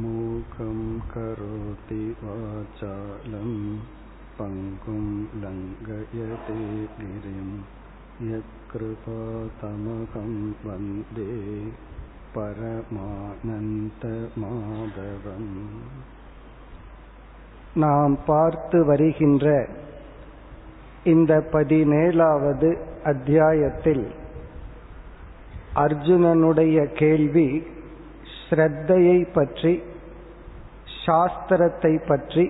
மூகம் கரோதி வாசாலம் பங்கும் லங்கயதே கிரிம் யக்ருபா தமகம் வந்தே பரமானந்த மாதவம். நாம் பார்த்து வருகின்ற இந்த 17வது அத்தியாயத்தில் அர்ஜுனனுடைய கேள்வி ஸ்ரத்தையை பற்றி, சாஸ்திரத்தை பற்றி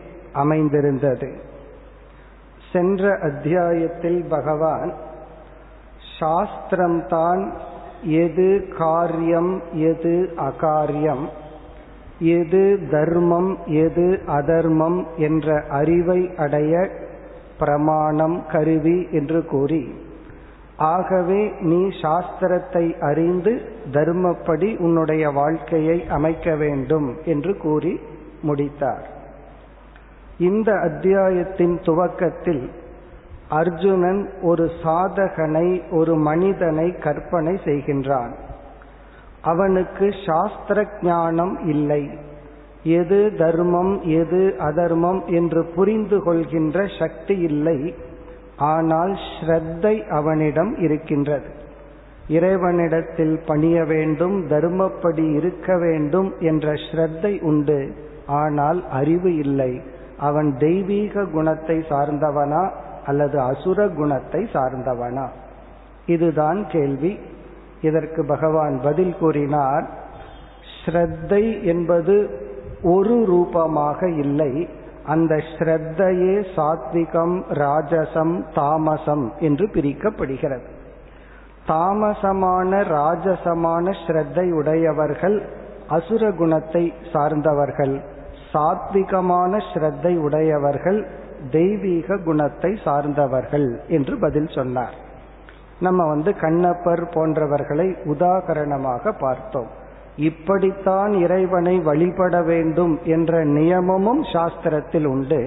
அமைந்திருந்தது. சென்ற அத்தியாயத்தில் பகவான் சாஸ்திரம்தான் எது காரியம், எது அகாரியம், எது தர்மம், எது அதர்மம் என்ற அறிவை அடைய பிரமாணம், கருவி என்று கூறி, ஆகவே நீ சாஸ்திரத்தை அறிந்து தர்மப்படி உன்னுடைய வாழ்க்கையை அமைக்க வேண்டும் என்று கூறி முடித்தார். இந்த அத்தியாயத்தின் துவக்கத்தில் அர்ஜுனன் ஒரு சாதகனை, ஒரு மனிதனை கற்பனை செய்கின்றான். அவனுக்கு சாஸ்திர ஞானம் இல்லை. எது தர்மம், எது அதர்மம் என்று புரிந்து கொள்கின்ற சக்தி இல்லை. ஆனால் ஸ்ரத்தை அவனிடம் இருக்கின்றது. இறைவனிடத்தில் பணிய வேண்டும், தர்மப்படி இருக்க வேண்டும் என்ற ஸ்ரத்தை உண்டு. ஆனால் அறிவு இல்லை. அவன் தெய்வீக குணத்தை சார்ந்தவனா அல்லது அசுர குணத்தை சார்ந்தவனா? இதுதான் கேள்வி. இதற்கு பகவான் பதில் கூறினார், ஸ்ரத்தை என்பது ஒரு ரூபமாக இல்லை. அந்த ஸ்ரத்தையே சாத்விகம், ராஜசம், தாமசம் என்று பிரிக்கப்படுகிறது. தாமசமான ராஜசமான ஸ்ரத்தை உடையவர்கள் அசுர குணத்தை சார்ந்தவர்கள், சாத்விகமான ஸ்ரத்தை உடையவர்கள் தெய்வீக குணத்தை சார்ந்தவர்கள் என்று பதில் சொன்னார். நம்ம கண்ணப்பர் போன்றவர்களை உதாகரணமாக பார்த்தோம். இப்படித்தான் இறைவனை வழிபட வேண்டும் என்ற நியமமும் சாஸ்திரத்தில் உண்டு.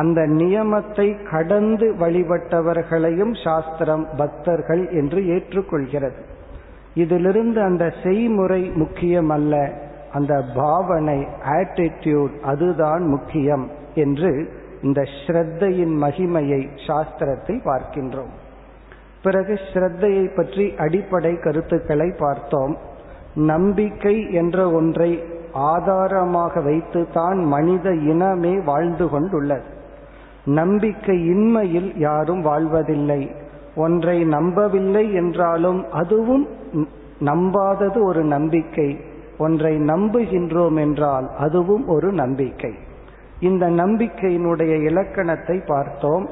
அந்த நியமத்தை கடந்து வழிபட்டவர்களையும் சாஸ்திரம் பக்தர்கள் என்று ஏற்றுக்கொள்கிறது. இதிலிருந்து அந்த செய்முறை முக்கியமல்ல, அந்த பாவனை, ஆட்டிடியூட் அதுதான் முக்கியம் என்று இந்த ஸ்ரத்தையின் மகிமையை சாஸ்திரத்தில் பார்க்கின்றோம். பிறகு ஸ்ரத்தையை பற்றி அடிப்படை கருத்துக்களை பார்த்தோம். நம்பிக்கை என்ற ஒன்றை ஆதாரமாக வைத்து தான் மனித இனமே வாழ்ந்து கொண்டுள்ளது. நம்பிக்கை இன்மையில் யாரும் வாழ்வதில்லை. ஒன்றை நம்பவில்லை என்றாலும் அதுவும் நம்பாதது ஒரு நம்பிக்கை. ஒன்றை நம்புகின்றோம் என்றால் அதுவும் ஒரு நம்பிக்கை. இந்த நம்பிக்கையினுடைய இலக்கணத்தை பார்த்தோம்.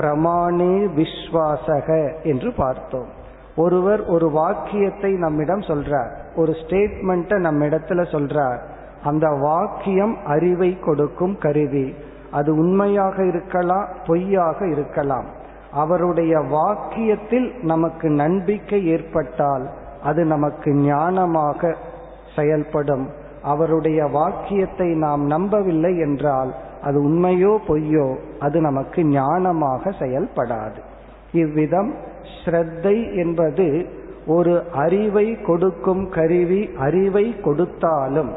பிரமாணே விஸ்வாசக என்று பார்த்தோம். ஒருவர் ஒரு வாக்கியத்தை நம்மிடம் சொல்றார், ஒரு ஸ்டேட்மெண்ட்டை நம்மிடத்துல சொல்றார். அந்த வாக்கியம் அறிவை கொடுக்கும் கருவி. அது உண்மையாக இருக்கலாம், பொய்யாக இருக்கலாம். அவருடைய வாக்கியத்தில் நமக்கு நம்பிக்கை ஏற்பட்டால் அது நமக்கு ஞானமாக செயல்படும். அவருடைய வாக்கியத்தை நாம் நம்பவில்லை என்றால் அது உண்மையோ பொய்யோ அது நமக்கு ஞானமாக செயல்படாது. இவ்விதம் ஸ்ரத்தை என்பது ஒரு அறிவை கொடுக்கும் கருவி. அறிவை கொடுத்தாலும்,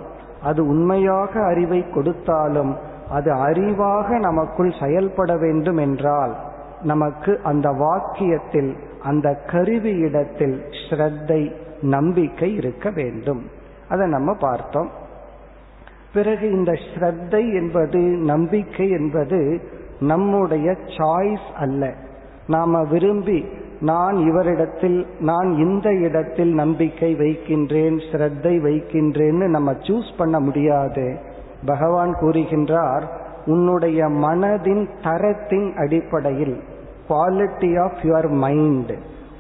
அது உண்மையாக அறிவை கொடுத்தாலும், அது அறிவாக நமக்குள் செயல்பட வேண்டும் என்றால் நமக்கு அந்த வாக்கியத்தில், அந்த கருவியிடத்தில் ஸ்ரத்தை, நம்பிக்கை இருக்க வேண்டும். அதை நம்ம பார்த்தோம். பிறகு இந்த ஸ்ரத்தை என்பது, நம்பிக்கை என்பது நம்முடைய சாய்ஸ் அல்ல. நாம விரும்பி நான் இவரிடத்தில், நான் இந்த இடத்தில் நம்பிக்கை வைக்கின்றேன், ஸ்ரத்தை வைக்கின்றேன்னு நம்ம சூஸ் பண்ண முடியாது. பகவான் கூறுகின்றார், உன்னுடைய மனதின் தரத்தின் அடிப்படையில், குவாலிட்டி ஆஃப் யுவர் மைண்ட்,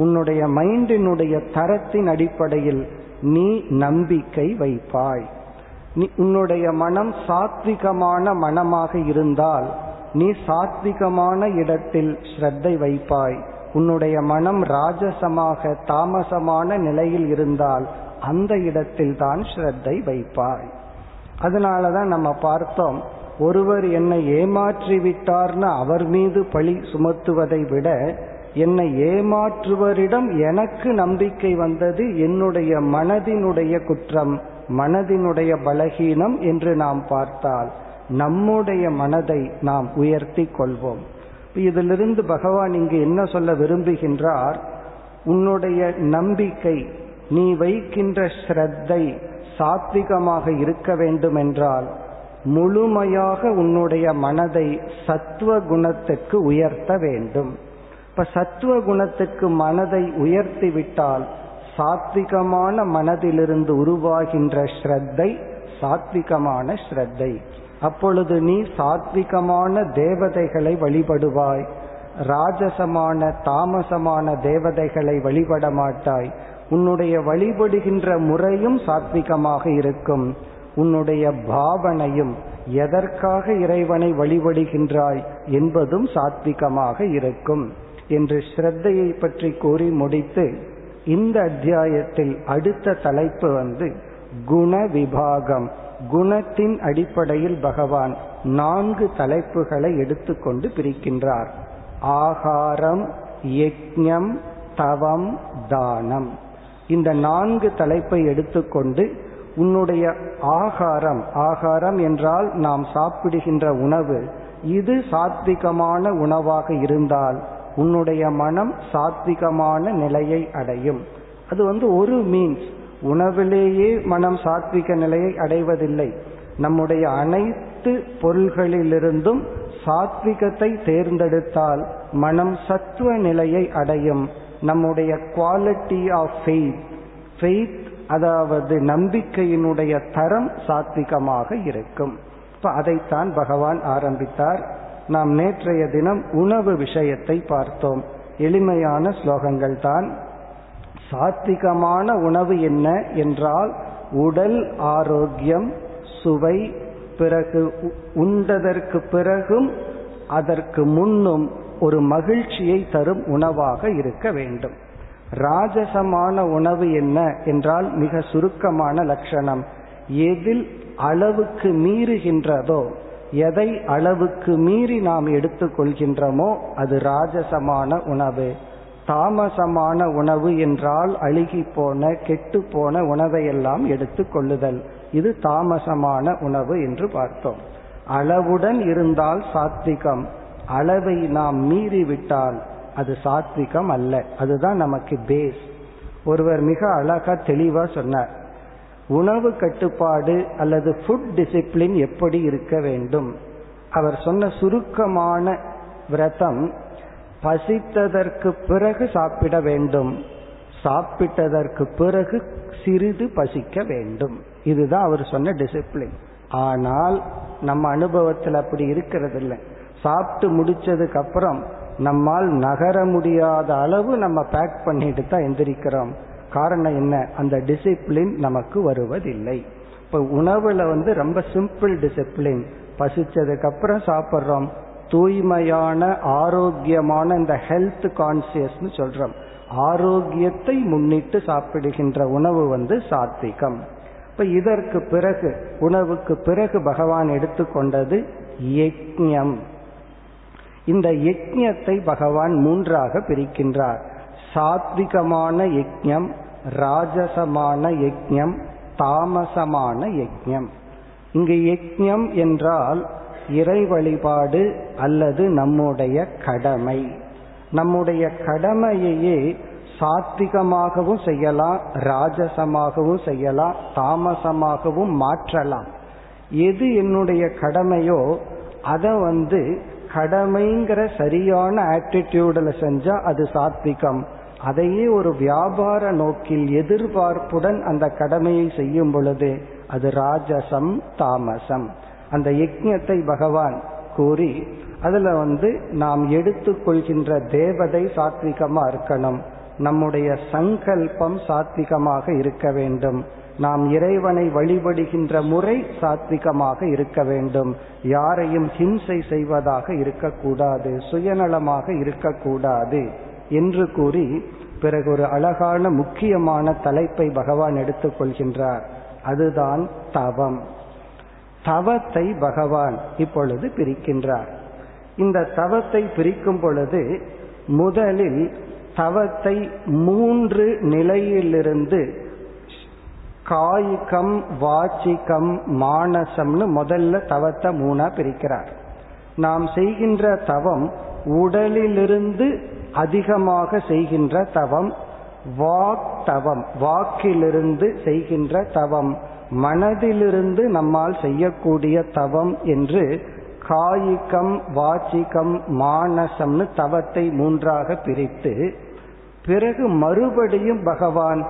உன்னுடைய மைண்டினுடைய தரத்தின் அடிப்படையில் நீ நம்பிக்கை வைப்பாய். உன்னுடைய மனம் சாத்விகமான மனமாக இருந்தால் நீ சாத்விகமான இடத்தில் ஸ்ரத்தை வைப்பாய். உன்னுடைய மனம் ராஜசமாக, தாமசமான நிலையில் இருந்தால் அந்த இடத்தில் தான் ஸ்ரத்தை வைப்பாய். அதனாலதான் நம்ம பார்த்தோம், ஒருவர் என்னை ஏமாற்றி விட்டார்னு அவர் மீது பழி சுமத்துவதை விட, என்னை ஏமாற்றுவரிடம் எனக்கு நம்பிக்கை வந்தது என்னுடைய மனதினுடைய குற்றம், மனதினுடைய பலகீனம் என்று நாம் பார்த்தால் நம்முடைய மனதை நாம் உயர்த்தி கொள்வோம். இதிலிருந்து பகவான் இங்கு என்ன சொல்ல விரும்புகின்றார்? உன்னுடைய நம்பிக்கை, நீ வைக்கின்ற ஸ்ரத்தை சாத்விகமாக இருக்க வேண்டுமென்றால் முழுமையாக உன்னுடைய மனதை சத்துவ குணத்துக்கு உயர்த்த வேண்டும். இப்ப சத்துவ குணத்துக்கு மனதை உயர்த்தி விட்டால் சாத்விகமான மனதிலிருந்து உருவாகின்ற ஸ்ரத்தை சாத்விகமான ஸ்ரத்தை. அப்பொழுது நீ சாத்விகமான தேவதைகளை வழிபடுவாய், ராஜசமான தாமசமான தேவதைகளை வழிபட மாட்டாய். உன்னுடைய வழிபடுகின்ற முறையும் சாத்விகமாக இருக்கும், உன்னுடைய பாவனையும், எதற்காக இறைவனை வழிபடுகின்றாய் என்பதும் சாத்விகமாக இருக்கும் என்று ஸ்ரத்தையை பற்றி கூறி முடித்து இந்த அத்தியாயத்தில் அடுத்த தலைப்பு குண விபாகம். குணத்தின் அடிப்படையில் பகவான் 4 தலைப்புகளை எடுத்துக்கொண்டு பிரிக்கின்றார். ஆகாரம், யஜ்ஞம், தவம், தானம். இந்த 4 தலைப்பை எடுத்துக்கொண்டு உன்னுடைய ஆகாரம், ஆகாரம் என்றால் நாம் சாப்பிடுகின்ற உணவு, இது சாத்விகமான உணவாக இருந்தால் உன்னுடைய மனம் சாத்விகமான நிலையை அடையும். அது ஒரு மீன்ஸ், உணவிலேயே மனம் சாத்விக நிலையை அடைவதில்லை. நம்முடைய அனைத்து பொருள்களிலிருந்தும் சாத்விகத்தை தேர்ந்தெடுத்தால் மனம் சத்துவ நிலையை அடையும். நம்முடைய குவாலிட்டி ஆஃப் ஃபெய்த், அதாவது நம்பிக்கையினுடைய தரம் சாத்விகமாக இருக்கும். இப்ப அதைத்தான் பகவான் ஆரம்பித்தார். நாம் நேற்றைய தினம் உணவு விஷயத்தை பார்த்தோம். எளிமையான ஸ்லோகங்கள் தான். சாத்விகமான உணவு என்ன என்றால் உடல் ஆரோக்கியம், சுவை, பிறகு உண்டதற்கு பிறகும் அதற்கு முன்னும் ஒரு மகிழ்ச்சியை தரும் உணவாக இருக்க வேண்டும். ராஜசமான உணவு என்ன என்றால் மிக சுருக்கமான லட்சணம், எதில் அளவுக்கு மீறுகின்றதோ, எதை அளவுக்கு மீறி நாம் எடுத்துக்கொள்கின்றோமோ அது ராஜசமான உணவு. தாமசமான உணவு என்றால் அழுகி போன கெட்டு போன உணவையெல்லாம் எடுத்து கொள்ளுதல், இது தாமசமான உணவு என்று பார்த்தோம். அளவுடன் இருந்தால் சாத்விகம், அளவை நாம் மீறிவிட்டால் அது சாத்விகம் அல்ல. அதுதான் நமக்கு பேஸ். ஒருவர் மிக அழகா தெளிவா சொன்னார், உணவு கட்டுப்பாடு அல்லது ஃபுட் டிசிப்ளின் எப்படி இருக்க வேண்டும். அவர் சொன்ன சுருக்கமான விரதம், பசித்ததற்கு பிறகு சாப்பிட வேண்டும், சாப்பிட்டதற்கு பிறகு சிறிது பசிக்க வேண்டும். இதுதான் அவர் சொன்ன டிசிப்ளின். ஆனால் நம்ம அனுபவத்தில் அப்படி இருக்கிறது இல்லை. சாப்பிட்டு முடிச்சதுக்கு அப்புறம் நம்மால் நகர முடியாத அளவு நம்ம பேக் பண்ணிட்டு தான் எந்திரிக்கிறோம். காரணம் என்ன? அந்த டிசிப்ளின் நமக்கு வருவதில்லை. இப்போ உணவுல ரொம்ப சிம்பிள் டிசிப்ளின், பசிச்சதுக்கு அப்புறம் சாப்பிட்றோம். தூய்மையான ஆரோக்கியமான இந்த ஹெல்த் கான்சியஸ்னு சொல்றோம். ஆரோக்கியத்தை முன்னிட்டு சாப்பிடுகின்ற உணவு சாத்விகம். இப்போ இதற்கு பிறகு, உணவுக்கு பிறகு பகவான் எடுத்துக்கொண்டது யஜ்ஞம். இந்த யஜ்ஞத்தை பகவான் 3 பிரிக்கின்றார். சாத்விகமான யஜ்ஞம், ராஜசமான யஜ்ஞம், தாமசமான யஜ்ஞம். இங்கு யஜ்ஞம் என்றால் இறை வழிபாடு அல்லது நம்முடைய கடமை. நம்முடைய கடமையையே சாத்விகமாகவும் செய்யலாம், ராஜசமாகவும் செய்யலாம், தாமசமாகவும் மாற்றலாம். எது என்னுடைய கடமையோ அதை கடமைங்கிற சரியான ஆட்டிடியூடில் செஞ்சா அது சாத்விகம். அதையே ஒரு வியாபார நோக்கில் எதிர்பார்ப்புடன் அந்த கடமையை செய்யும் பொழுது அது ராஜசம், தாமசம். அந்த யஜ்ஞத்தை பகவான் கூறி அதில் நாம் எடுத்துக்கொள்கின்ற தேவதை சாத்விகமாக இருக்கணும், நம்முடைய சங்கல்பம் சாத்விகமாக இருக்க வேண்டும், நாம் இறைவனை வழிபடுகின்ற முறை சாத்விகமாக இருக்க வேண்டும், யாரையும் ஹிம்சை செய்வதாக இருக்கக்கூடாது, சுயநலமாக இருக்கக்கூடாது என்று கூறி பிறகு ஒரு அழகான முக்கியமான தலைப்பை பகவான் எடுத்துக்கொள்கின்றார். அதுதான் தவம். தவத்தை பகவான் இப்பொழுது பிரிக்கின்றார். இந்த தவத்தை பிரிக்கும் பொழுது முதலில் தவத்தை 3 நிலையிலிருந்து காய்கம் வாச்சிகம் மானசம்னு முதல்ல தவத்தை மூணா பிரிக்கிறார். நாம் செய்கின்ற தவம் உடலிலிருந்து அதிகமாக செய்கின்ற தவம், வாக் தவம் வாக்கிலிருந்து செய்கின்ற தவம், மனதிலிருந்து நம்மால் செய்யக்கூடிய தவம் என்று காய்கம் வாச்சிகம் மானசம்னு தவத்தை மூன்றாக பிரித்து, பிறகு மறுபடியும் பகவான்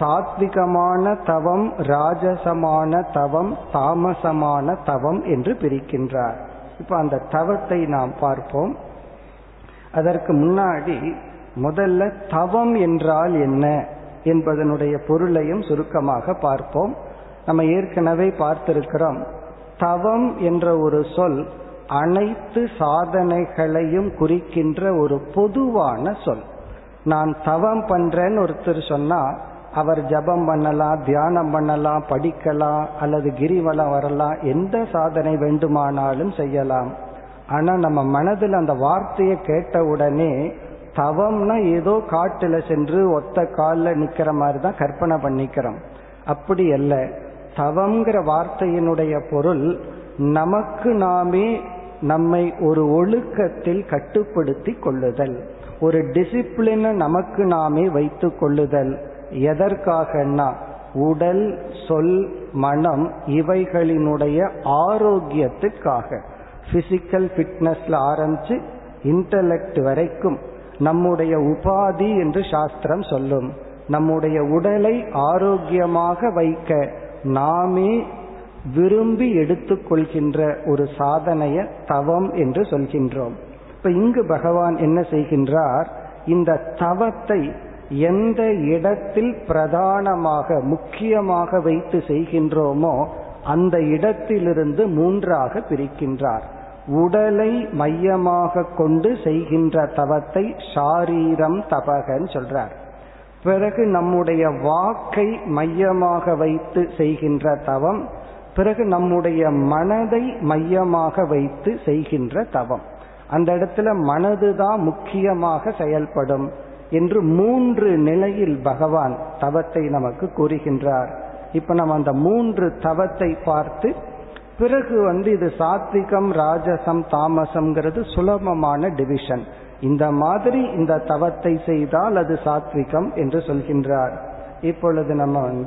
சாத்விகமான தவம் ராஜசமான தவம் தாமசமான தவம் என்று பிரிக்கின்றார். இப்ப அந்த தவத்தை நாம் பார்ப்போம். அதற்கு முன்னாடி முதல்ல தவம் என்றால் என்ன என்பதனுடைய பொருளையும் சுருக்கமாக பார்ப்போம். நம்ம ஏற்கனவே பார்த்திருக்கிறோம், தவம் என்ற ஒரு சொல் அனைத்து சாதனைகளையும் குறிக்கின்ற ஒரு பொதுவான சொல். நான் தவம் பண்றேன்னு ஒருத்தர் சொன்னா அவர் ஜபம் பண்ணலாம், தியானம் பண்ணலாம், படிக்கலாம், அல்லது கிரிவலம் வரலாம், எந்த சாதனை வேண்டுமானாலும் செய்யலாம். ஆனா நம்ம மனதில் அந்த வார்த்தையை கேட்ட உடனே தவம்னா ஏதோ காட்டுல சென்று ஒத்த காலில் நிக்கிற மாதிரி தான் கற்பனை பண்ணிக்கிறோம். அப்படி அல்ல. தவம்ங்கிற வார்த்தையினுடைய பொருள் நமக்கு நாமே நம்மை ஒரு ஒழுக்கத்தில் கட்டுப்படுத்தி கொள்ளுதல், ஒரு டிசிப்ளினை நமக்கு நாமே வைத்து கொள்ளுதல். எதற்காகனா உடல் சொல் மனம் இவைகளினுடைய ஆரோக்கியத்துக்காக. பிசிக்கல் ஃபிட்னஸ்ல ஆரம்பிச்சு இன்டலெக்ட் வரைக்கும் நம்முடைய உபாதி என்று சாஸ்திரம் சொல்லும். நம்முடைய உடலை ஆரோக்கியமாக வைக்க நாமே விரும்பி எடுத்துக்கொள்கின்ற ஒரு சாதனைய தவம் என்று சொல்கின்றோம். இப்ப இங்கு பகவான் என்ன செய்கின்றார், இந்த தவத்தை எந்த இடத்தில் பிரதானமாக முக்கியமாக வைத்து செய்கின்றோமோ அந்த இடத்திலிருந்து மூன்றாக பிரிக்கின்றார். உடலை மையமாக கொண்டு செய்கின்ற தவத்தை ஷாரீரம் தபகன்னு சொல்றார். பிறகு நம்முடைய வாக்கை மையமாக வைத்து செய்கின்ற தவம், பிறகு நம்முடைய மனதை மையமாக வைத்து செய்கின்ற தவம். அந்த இடத்துல மனதுதான் முக்கியமாக செயல்படும் என்று மூன்று நிலையில் பகவான் தவத்தை நமக்கு கூறுகின்றார். இப்ப நம்ம அந்த மூன்று தவத்தை பார்த்து பிறகு இது சாத்விகம் ராஜசம் தாமசம்ங்கிறது சுலபமான டிவிஷன். இந்த மாதிரி இந்த தவத்தை செய்தால் அது சாத்விகம் என்று சொல்கின்றார். இப்பொழுது நம்ம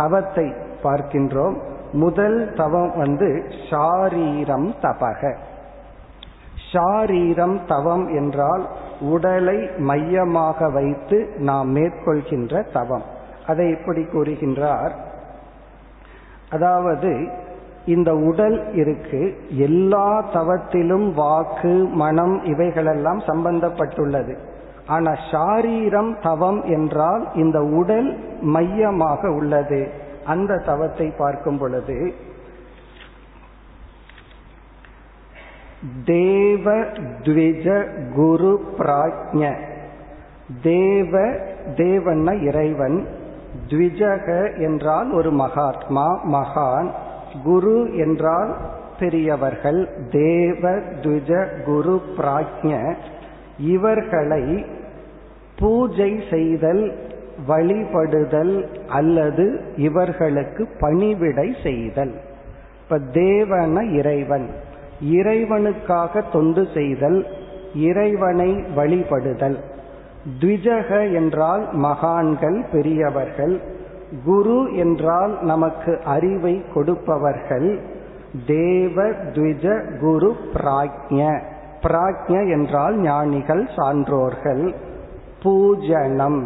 தவத்தை பார்க்கின்றோம். முதல் தவம் ஷாரீரம் தபக. ஷாரீரம் தவம் என்றால் உடலை மையமாக வைத்து நாம் மேற்கொள்கின்ற தவம். அதை எப்படி கூறுகின்றார், அதாவது இந்த உடல் இருக்கு, எல்லா தவத்திலும் வாக்கு மனம் இவைகளெல்லாம் சம்பந்தப்பட்டுள்ளது. ஆனா ஷாரீரம் தவம் என்றால் இந்த உடல் மையமாக உள்ளது. அந்த தவத்தை பார்க்கும் பொழுது தேவ த்விஜ குரு பிராஜ்ஞ. தேவ தேவன்னா இறைவன், த்விஜக என்றால் ஒரு மகாத்மா மகான், குரு என்றால் பெரியவர்கள். தேவ த்விஜ குரு பிராஜ்ஞ இவர்களை பூஜை செய்தல், வழிபடுதல் அல்லது இவர்களுக்கு பணிவிடை செய்தல். இப்ப தேவன இறைவன், இறைவனுக்காக தொண்டு செய்தல், இறைவனை வழிபடுதல். த்விஜக என்றால் மகான்கள் பெரியவர்கள், குரு என்றால் நமக்கு அறிவை கொடுப்பவர்கள். தேவ த்விஜ குரு பிராஜ்ஞ, பிராஜ்ஞ என்றால் ஞானிகள் சான்றோர்கள். பூஜனம்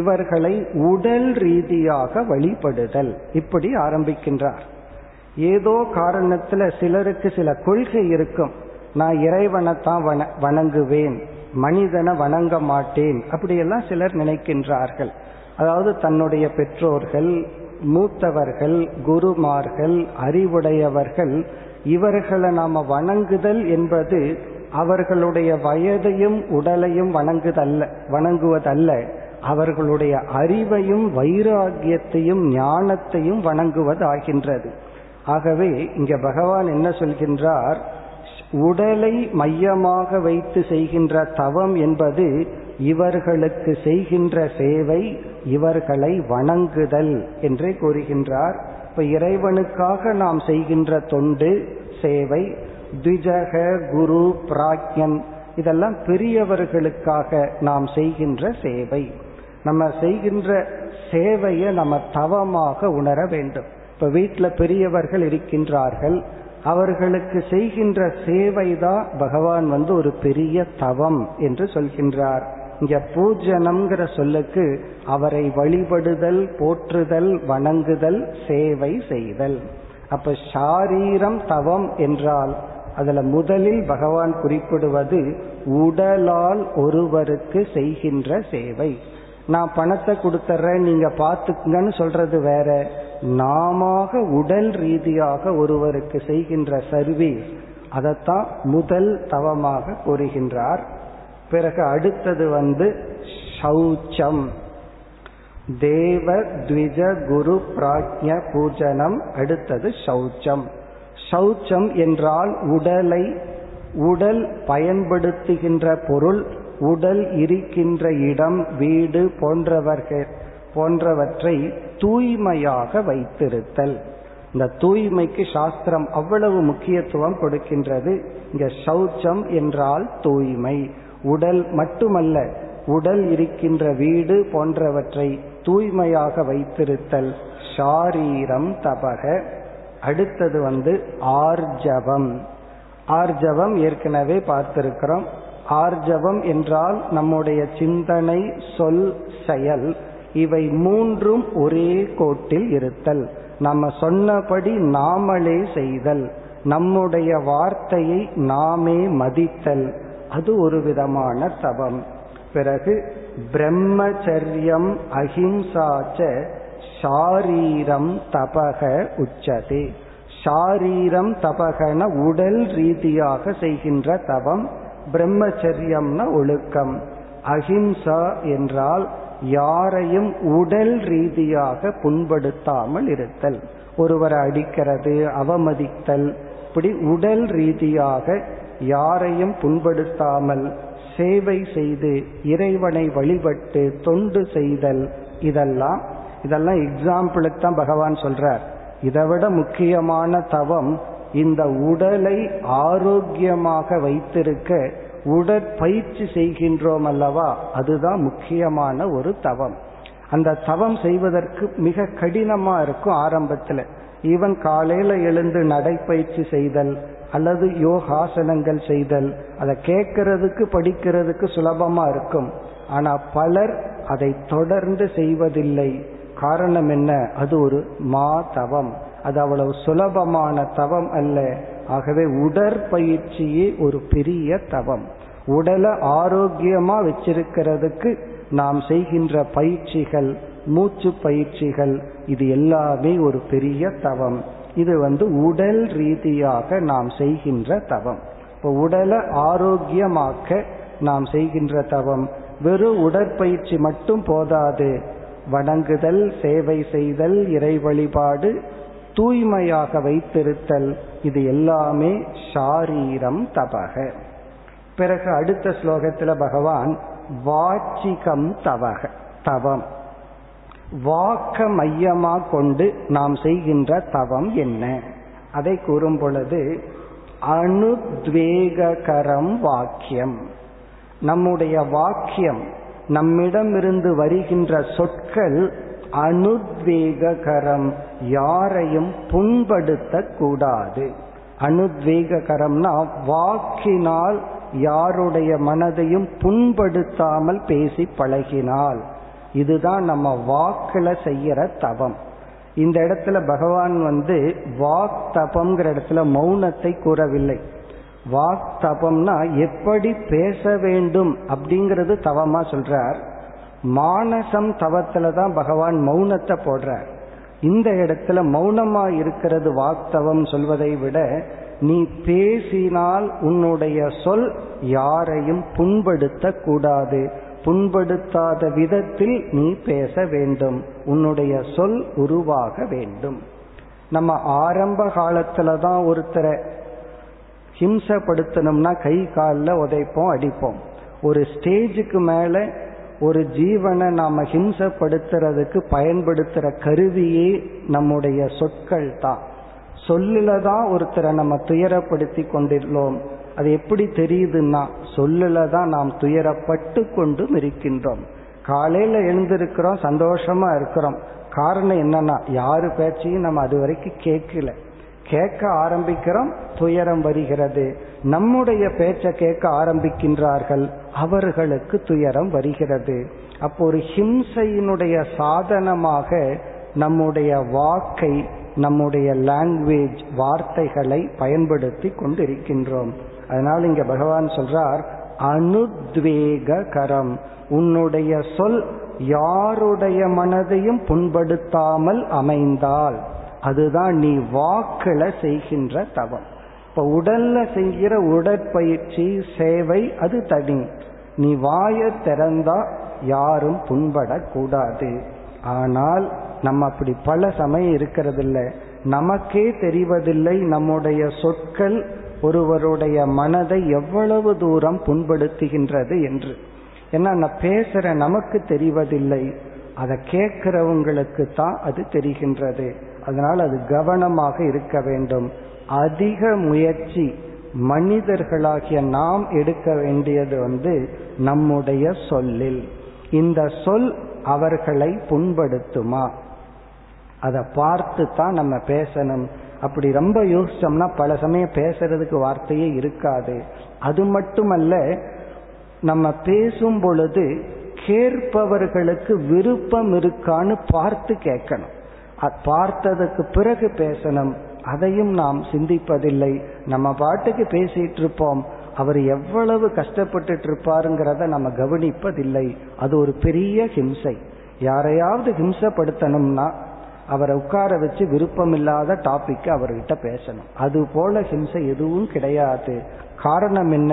இவர்களை உடல் ரீதியாக வழிபடுதல். இப்படி ஆரம்பிக்கின்றார். ஏதோ காரணத்துல சிலருக்கு சில கொள்கை இருக்கும், நான் இறைவனைத்தான் வணங்குவேன், மனிதனை வணங்க மாட்டேன், அப்படியெல்லாம் சிலர் நினைக்கின்றார்கள். அதாவது தன்னுடைய பெற்றோர்கள், மூத்தவர்கள், குருமார்கள், அறிவுடையவர்கள், இவர்களை நாம வணங்குதல் என்பது அவர்களுடைய வயதையும் உடலையும் வணங்குவதல்ல, அவர்களுடைய அறிவையும் வைராகியத்தையும் ஞானத்தையும் வணங்குவதாகின்றது. ஆகவே இங்க பகவான் என்ன சொல்கின்றார், உடலை மையமாக வைத்து செய்கின்ற தவம் என்பது இவர்களுக்கு செய்கின்ற சேவை, இவர்களை வணங்குதல் என்றே கூறுகின்றார். இப்ப இறைவனுக்காக நாம் செய்கின்ற தொண்டு சேவை, திஜக குரு பிராக்ஞன் இதெல்லாம் பெரியவர்களுக்காக நாம் செய்கின்ற சேவை. நம்ம செய்கின்ற சேவையை நம்ம தவமாக உணர வேண்டும். இப்ப வீட்டில் பெரியவர்கள் இருக்கின்றார்கள், அவர்களுக்கு செய்கின்ற சேவை தான் பகவான் ஒரு பெரிய தவம் என்று சொல்கின்றார். இங்க பூஜனம்ங்கிற சொல்லுக்கு அவரை வழிபடுதல், போற்றுதல், வணங்குதல், சேவை செய்தல். அப்ப ஷாரீரம் தவம் என்றால் அதுல முதலில் பகவான் குறிப்பிடுவது உடலால் ஒருவருக்கு செய்கின்ற சேவை. நான் பணத்தை கொடுத்துறேன் நீங்க பாத்துக்குங்கன்னு சொல்றது வேற, நாம உடல் ரீதியாக ஒருவருக்கு செய்கின்ற சர்வீஸ் அதத்தான் முதல் தவமாக கூறுகின்றார். பிறகு அடுத்தது சௌச்சம், தேவ த்விஜ குரு பிராக்ஞ பூஜனம். அடுத்தது சௌச்சம். சௌச்சம் என்றால் உடலை, உடல் பயன்படுத்துகின்ற பொருள், உடல் இருக்கின்ற இடம், வீடு போன்றவற்றை தூய்மையாக வைத்திருத்தல். இந்த தூய்மைக்கு சாஸ்திரம் அவ்வளவு முக்கியத்துவம் கொடுக்கின்றது. இங்க சௌச்சம் என்றால் தூய்மை. உடல் மட்டுமல்ல, உடல் இருக்கின்ற வீடு போன்றவற்றை தூய்மையாக வைத்திருத்தல் ஷாரீரம் தபக. அடுத்தது ஆர்ஜவம். ஆர்ஜவம் ஏற்கனவே பார்த்திருக்கிறோம். ஆர்ஜவம் என்றால் நம்முடைய சிந்தனை, சொல், செயல் இவை மூன்றும் ஒரே கோட்டில் இருத்தல். நம்ம சொன்னபடி நாமளே செய்தல், நம்முடைய வார்த்தையை நாமே மதித்தல், அது ஒரு விதமான தவம். பிறகு பிரம்மச்சரியம் அஹிம்சாச்ச ஷாரீரம் தபக உச்சதே. ஷாரீரம் தபகன உடல் ரீதியாக செய்கின்ற தவம், பிரம்மச்சரியம்னா ஒழுக்கம், அஹிம்சா என்றால் யாரையும் உடல் ரீதியாக புண்படுத்தாமல் இருத்தல். ஒருவரை அடிக்கிறது, அவமதித்தல், இப்படி உடல் ரீதியாக யாரையும் புண்படுத்தாமல் சேவை செய்து இறைவனை வழிபட்டு தொண்டு செய்தல். இதெல்லாம் எக்ஸாம்பிளுக்கு தான் பகவான் சொல்றார். இதை விட முக்கியமான தவம் இந்த உடலை ஆரோக்கியமாக வைத்திருக்க உடற்பயிற்சி செய்கின்றோம் அல்லவா, அதுதான் முக்கியமான ஒரு தவம். அந்த தவம் செய்வதற்கு மிக கடினமா இருக்கும் ஆரம்பத்துல. ஈவன் காலையில எழுந்து நடைப்பயிற்சி செய்தல் அல்லது யோகாசனங்கள் செய்தல், அதை கேட்கறதுக்கு படிக்கிறதுக்கு சுலபமா இருக்கும். ஆனா பலர் அதை தொடர்ந்து செய்வதில்லை. காரணம் என்ன? அது ஒரு மா தவம், அது அவ்வளவு சுலபமான தவம் அல்ல. ஆகவே உடற்பயிற்சியே ஒரு பெரிய தவம். உடலை ஆரோக்கியமா வச்சிருக்கிறதுக்கு நாம் செய்கின்ற பயிற்சிகள், மூச்சு பயிற்சிகள், இது எல்லாமே ஒரு பெரிய தவம். இது உடல் ரீதியாக நாம் செய்கின்ற தவம். இப்போ உடலை ஆரோக்கியமாக்க நாம் செய்கின்ற தவம். வெறும் உடற்பயிற்சி மட்டும் போதாது, வணங்குதல், சேவை செய்தல், இறை வழிபாடு, தூய்மையாக வைத்திருத்தல், இது எல்லாமே ஷாரீரம் தபக. பிறகு அடுத்த ஸ்லோகத்தில் பகவான் வாச்சிகம் தபக தவம், வாக்க மையமாக கொண்டு நாம் செய்கின்ற தவம் என்ன அதை கூறும் பொழுது அனுத்வேககரம் வாக்கியம். நம்முடைய வாக்கியம், நம்மிடமிருந்து வருகின்ற சொற்கள் அனுத்வேககரம், யாரையும் புண்படுத்த கூடாது. அனுத்வேககரம்னா வாக்கினால் யாருடைய மனதையும் புண்படுத்தாமல் பேசி பழகினால், இதுதான் நம்ம வாக்குல செய்யற தவம். இந்த இடத்துல பகவான் வாக் தபம்ங்கிற இடத்துல மௌனத்தை கூறவில்லை. வாக் தபம்னா எப்படி பேச வேண்டும் அப்படிங்கிறது தவமா சொல்றார். மானசம் தவத்துல தான் பகவான் மௌனத்தை போடுறார். இந்த இடத்துல மௌனமா இருக்கிறது வாக்தவம் சொல்வதை விட, நீ பேசினால் உன்னுடைய சொல் யாரையும் புண்படுத்த கூடாது, புண்படுத்தாத விதத்தில் நீ பேச வேண்டும், உன்னுடைய சொல் உருவாக வேண்டும். நம்ம ஆரம்ப காலத்துல தான் ஒருத்தரை ஹிம்சப்படுத்தணும்னா கை காலில் உதைப்போம், அடிப்போம். ஒரு ஸ்டேஜுக்கு மேலே ஒரு ஜீவனை நாம் ஹிம்சப்படுத்துறதுக்கு பயன்படுத்துகிற கருவியே நம்முடைய சொற்கள் தான். சொல்லுல தான் ஒருத்தரை நம்ம துயரப்படுத்தி கொண்டுள்ளோம். அது எப்படி தெரியுதுன்னா, சொல்லுல தான் நாம் துயரப்பட்டு கொண்டும் இருக்கின்றோம். காலையில் எழுந்திருக்கிறோம், சந்தோஷமாக இருக்கிறோம். காரணம் என்னன்னா, யாரு பேச்சையும் நம்ம அது வரைக்கும் கேட்கல. கேட்க ஆரம்பிக்கிறோம், துயரம் வருகிறது. நம்முடைய பேச்சை கேட்க ஆரம்பிக்கின்றார்கள், அவர்களுக்கு துயரம் வருகிறது. அப்போ ஒரு ஹிம்சையினுடைய சாதனமாக நம்முடைய வாக்கை, நம்முடைய லாங்குவேஜ், வார்த்தைகளை பயன்படுத்தி கொண்டிருக்கின்றோம். அதனால் இங்கே பகவான் சொல்றார், அனுத்வேகரம், உன்னுடைய சொல் யாருடைய மனதையும் புண்படுத்தாமல் அமைந்தால் அதுதான் நீ வாக்கள செய்கின்ற தவம். இப்போ உடல்ல செய்கிற உடற்பயிற்சி சேவை அது தனி. நீ வாயை திறந்தா யாரும் புண்படக்கூடாது. ஆனால் நம்ம அப்படி பல சமயம் இருக்கிறதில்லை, நமக்கே தெரிவதில்லை. நம்முடைய சொற்கள் ஒருவருடைய மனதை எவ்வளவு தூரம் புண்படுத்துகின்றது என்று. ஏன்னா நான் பேசுற நமக்கு தெரிவதில்லை, அதை கேட்கிறவங்களுக்கு தான் அது தெரிகின்றது. அதனால் அது கவனமாக இருக்க வேண்டும். அதிக முயற்சி மனிதர்களாகிய நாம் எடுக்க வேண்டியது நம்முடைய சொல்லில். இந்த சொல் அவர்களை புண்படுத்துமா அதை பார்த்து தான் நம்ம பேசணும். அப்படி ரொம்ப யோசிச்சோம்னா பல சமயம் பேசுறதுக்கு வார்த்தையே இருக்காது. அது மட்டுமல்ல, நம்ம பேசும் பொழுது கேட்பவர்களுக்கு விருப்பம் இருக்கான்னு பார்த்து கேட்கணும், பார்த்ததுக்கு பிறகு பேசணும். அதையும் நாம் சிந்திப்பதில்லை. நம்ம பாட்டுக்கு பேசிட்டு இருப்போம், அவர் எவ்வளவு கஷ்டப்பட்டுட்டு இருப்பாருங்கிறத நம்ம கவனிப்பதில்லை. அது ஒரு பெரிய ஹிம்சை. யாரையாவது ஹிம்சப்படுத்தணும்னா அவரை உட்கார வச்சு விருப்பமில்லாத டாபிக் அவர்கிட்ட பேசணும். அது போல ஹிம்சை எதுவும் கிடையாது. காரணம் என்ன,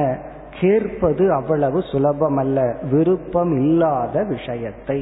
கேட்பது அவ்வளவு சுலபம் அல்ல, விருப்பம் இல்லாத விஷயத்தை.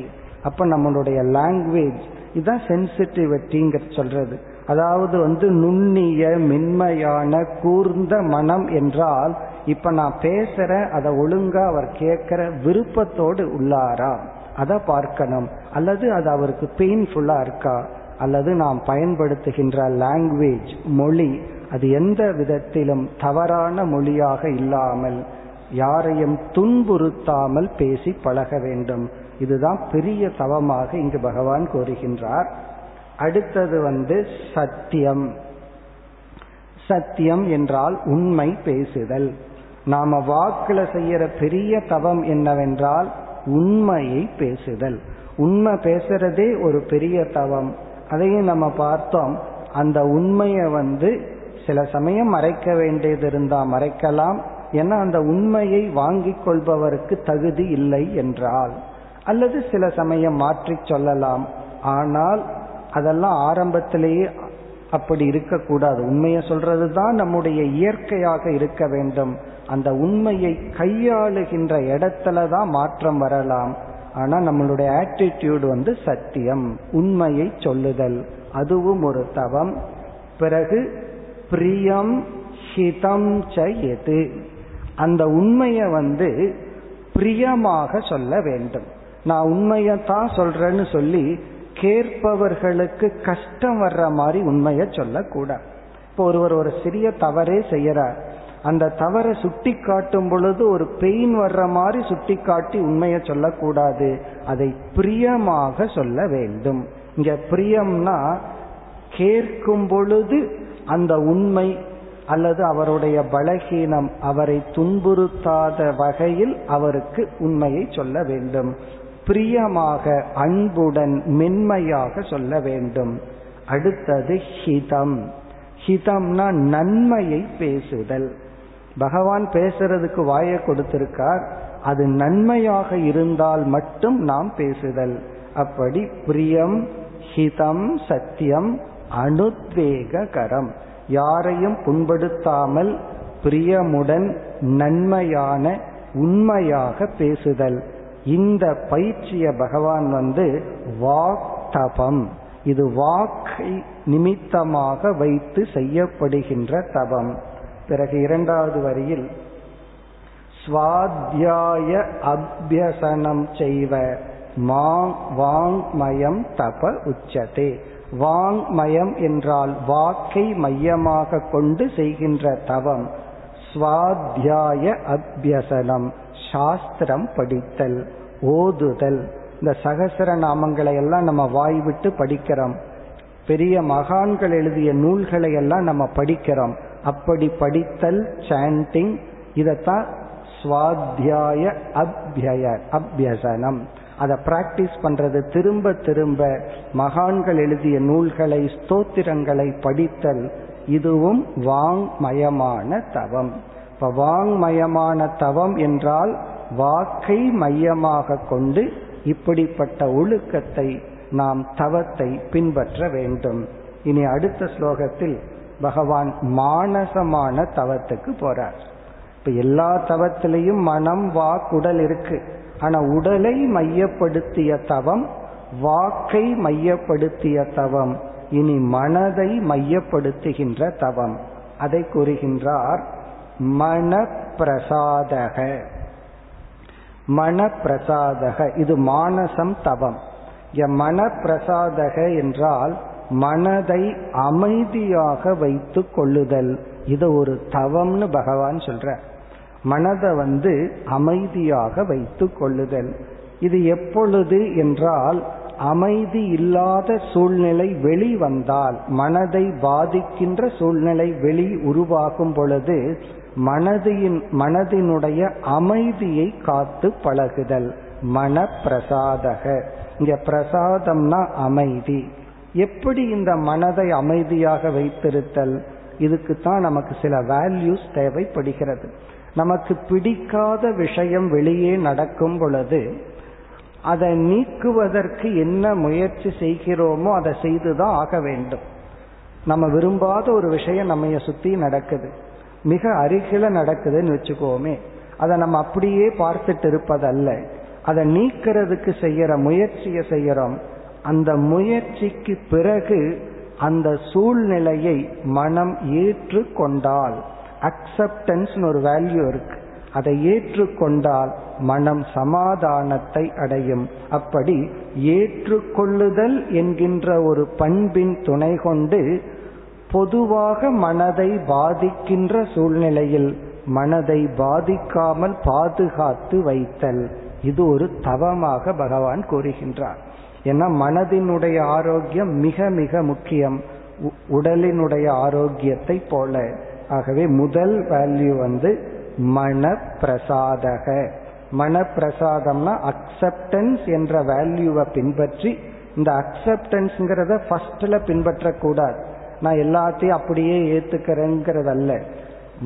அப்ப நம்மளுடைய லாங்குவேஜ் இதுதான் சென்சிட்டிவிட்டிங்க சொல்றது. அதாவது நுண்ணிய மென்மையான கூர்ந்த மனம் என்றால், இப்ப நான் பேசுற அதை ஒழுங்கா அவர் கேட்கிற விருப்பத்தோடு உள்ளாரா அதை பார்க்கணும், அல்லது அது அவருக்கு பெயின்ஃபுல்லா இருக்கா, அல்லது நாம் பயன்படுத்துகின்ற லாங்குவேஜ் மொழி அது எந்த விதத்திலும் தவறான மொழியாக இல்லாமல் யாரையும் துன்புறுத்தாமல் பேசி பழக வேண்டும். இதுதான் பெரிய தவமாக இங்கு பகவான் கோருகின்றார். அடுத்தது சத்தியம். சத்தியம் என்றால் உண்மை பேசுதல். நாம வாக்குல செய்யற பெரிய தவம் என்னவென்றால் உண்மையை பேசுதல். உண்மை பேசுறதே ஒரு பெரிய தவம். அதையும் நம்ம பார்த்தோம். அந்த உண்மையை சில சமயம் மறைக்க வேண்டியது இருந்தா மறைக்கலாம். ஏன்னா அந்த உண்மையை வாங்கிக் கொள்பவருக்கு தகுதி இல்லை என்றால், அல்லது சில சமயம் மாற்றி சொல்லலாம். ஆனால் அதெல்லாம் ஆரம்பத்திலேயே அப்படி இருக்கக்கூடாது. உண்மையை சொல்றது தான் நம்முடைய இயற்கையாக இருக்க வேண்டும். அந்த உண்மையை கையாளுகின்ற இடத்துல தான் மாற்றம் வரலாம். ஆனால் நம்மளுடைய ஆட்டிடியூடு சத்தியம், உண்மையை சொல்லுதல், அதுவும் ஒரு தவம். பிறகு பிரியம் ஹிதம் சயது, அந்த உண்மையை பிரியமாக சொல்ல வேண்டும். நான் உண்மையத்தான் சொல்றேன்னு சொல்லி கேட்பவர்களுக்கு கஷ்டம் வர்ற மாதிரி உண்மையை சொல்லக்கூடாது. இப்போ ஒருவர் ஒரு சிறிய தவறே செய்யறார், அந்த தவறை சுட்டி காட்டும் பொழுது ஒரு பெயின் வர்ற மாதிரி சுட்டி காட்டி உண்மையை சொல்லக்கூடாது. அதை பிரியமாக சொல்ல வேண்டும். இங்க பிரியம்னா கேட்கும் பொழுது அந்த உண்மை அல்லது அவருடைய பலகீனம் அவரை துன்புறுத்தாத வகையில் அவருக்கு உண்மையை சொல்ல வேண்டும். பிரியமாக, அன்புடன், மென்மையாக சொல்ல வேண்டும். அடுத்தது ஹிதம். ஹிதம்னா நன்மையை பேசுதல். பகவான் பேசுறதுக்கு வாயை கொடுத்திருக்கார், அது நன்மையாக இருந்தால் மட்டும் நாம் பேசுதல். அப்படி பிரியம், ஹிதம், சத்தியம், அனுத்வேகரம், யாரையும் புண்படுத்தாமல் பிரியமுடன் நன்மையான உண்மையாக பேசுதல். இந்த பயிற்சிய பகவான் வாக்தபம், இது வாக்கை நிமித்தமாக வைத்து செய்யப்படுகின்ற தபம். பிறகு இரண்டாவது வரியில் ஸ்வாத்யாய அபியசனம் செய்வ மாங் வாங்மயம் தப உச்சதே. வாங்மயம் என்றால் வாக்கை மையமாக கொண்டு செய்கின்ற தவம். ஸ்வாத்யாய அபியசனம் சாஸ்திரம் படித்தல், ஓதுதல். இந்த சகசர நாமங்களை எல்லாம் நம்ம வாய் விட்டு படிக்கிறோம், பெரிய மகான்கள் எழுதிய நூல்களை எல்லாம் நம்ம படிக்கிறோம். அப்படி படித்தல், சாண்டிங், இதத்தான் ஸ்வாத்யாய அபியசனம். அதை பிராக்டிஸ் பண்றது, திரும்ப திரும்ப மகான்கள் எழுதிய நூல்களை, ஸ்தோத்திரங்களை படித்தல், இதுவும் வாங்மயமான தவம். இப்ப வாங்மயமான தவம் என்றால் வாக்கை மையமாக கொண்டு இப்படிப்பட்ட ஒழுக்கத்தை, நாம் தவத்தை பின்பற்ற வேண்டும். இனி அடுத்த ஸ்லோகத்தில் பகவான் மானசமான தவத்துக்கு போறார். இப்ப எல்லா தவத்திலையும் மனம், வாக், உடல் இருக்கு. ஆனா உடலை மையப்படுத்திய தவம், வாக்கை மையப்படுத்திய தவம், இனி மனதை மையப்படுத்துகின்ற தவம். அதை கூறுகின்றார் மனப்பிரசாதக. மனப்பிரசாதக இது மானசம் தவம். மனப்பிரசாதக என்றால் மனதை அமைதியாக வைத்து கொள்ளுதல். இது ஒரு தவம்னு பகவான் சொல்ற. மனதை அமைதியாக வைத்து கொள்ளுதல். இது எப்பொழுது என்றால் அமைதி இல்லாத சூழ்நிலை வெளி வந்தால், மனதை பாதிக்கின்ற சூழ்நிலை வெளி உருவாகும் பொழுது மனதினுடைய அமைதியை காத்து பழகுதல் மன பிரசாதக. இங்க பிரசாதம்னா அமைதி. எப்படி இந்த மனதை அமைதியாக வைத்திருத்தல்? இதுக்குத்தான் நமக்கு சில வேல்யூஸ் தேவைப்படுகிறது. நமக்கு பிடிக்காத விஷயம் வெளியே நடக்கும் பொழுது அதை நீக்குவதற்கு என்ன முயற்சி செய்கிறோமோ அதை செய்துதான் ஆக வேண்டும். நம்ம விரும்பாத ஒரு விஷயம் நம்ம சுற்றி நடக்குது, மிக அருகில நடக்குதுன்னு வச்சுக்கோமே, அதை நம்ம அப்படியே பார்த்துட்டு இருப்பதல்ல, அதை நீக்கிறதுக்கு செய்யற முயற்சியை செய்யறோம். அந்த முயற்சிக்கு பிறகு அந்த சூழ்நிலையை மனம் ஏற்று கொண்டால், அக்செப்டன்ஸ் ஒரு வேல்யூ இருக்கு, அதை ஏற்று கொண்டால் மனம் சமாதானத்தை அடையும். அப்படி ஏற்றுக்கொள்ளுதல் என்கின்ற ஒரு பண்பின் துணை கொண்டு பொதுவாக மனதை பாதிக்கின்ற சூழ்நிலையில் மனதை பாதிக்காமல் பாதுகாத்து வைத்தல், இது ஒரு தவமாக பகவான் கூறுகின்றார். ஏன்னா மனதினுடைய ஆரோக்கியம் மிக மிக முக்கியம், உடலினுடைய ஆரோக்கியத்தை போல. ஆகவே முதல் வேல்யூ மனப்பிரசாதக. மனப்பிரசாதம்னா அக்செப்டன்ஸ் என்ற வேல்யூவை பின்பற்றி, இந்த அக்செப்டன்ஸ்ங்கிறத ஃபர்ஸ்ட்ல பின்பற்றக்கூடாது. நான் எல்லாத்தையும் அப்படியே ஏத்துக்கிறேங்கிறதல்ல,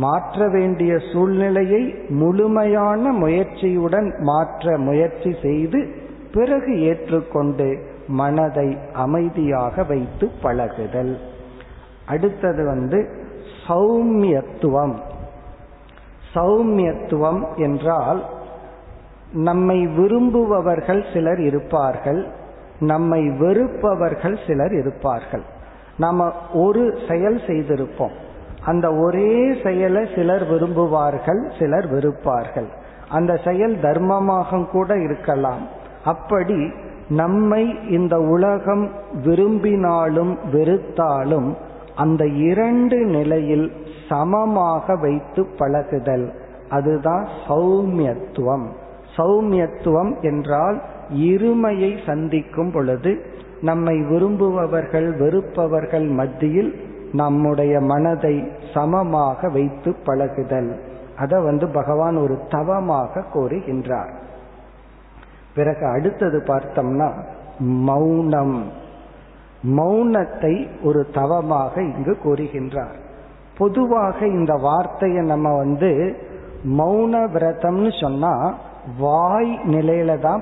மாற்ற வேண்டிய சூழ்நிலையை முழுமையான முயற்சியுடன் மாற்ற முயற்சி செய்து பிறகு ஏற்றுக்கொண்டு மனதை அமைதியாக வைத்து பழகுதல். அடுத்தது சௌம்யத்துவம். சௌம்யத்துவம் என்றால் நம்மை விரும்புபவர்கள் சிலர் இருப்பார்கள், நம்மை வெறுப்பவர்கள் சிலர் இருப்பார்கள். நம்ம ஒரு செயல் செய்திருப்போம், அந்த ஒரே செயலை சிலர் விரும்புவார்கள், சிலர் வெறுப்பார்கள். அந்த செயல் தர்மமாக கூட இருக்கலாம். அப்படி நம்மை இந்த உலகம் விரும்பினாலும் வெறுத்தாலும் அந்த இரண்டு நிலையில் சமமாக வைத்து பழகுதல், அதுதான் சௌம்யத்துவம். சௌம்யத்துவம் என்றால் இருமையை சந்திக்கும் பொழுது நம்மை விரும்புபவர்கள் வெறுப்பவர்கள் மத்தியில் நம்முடைய மனதை சமமாக வைத்து பழகுதல். அதை பகவான் ஒரு தவமாக கூறுகின்றார். பிறகு அடுத்தது பார்த்தோம்னா மௌனம். மௌனத்தை ஒரு தவமாக இங்கு கூறுகின்றார். பொதுவாக இந்த வார்த்தையை நம்ம மௌன விரதம்னு சொன்னா வாய் நிலையில தான்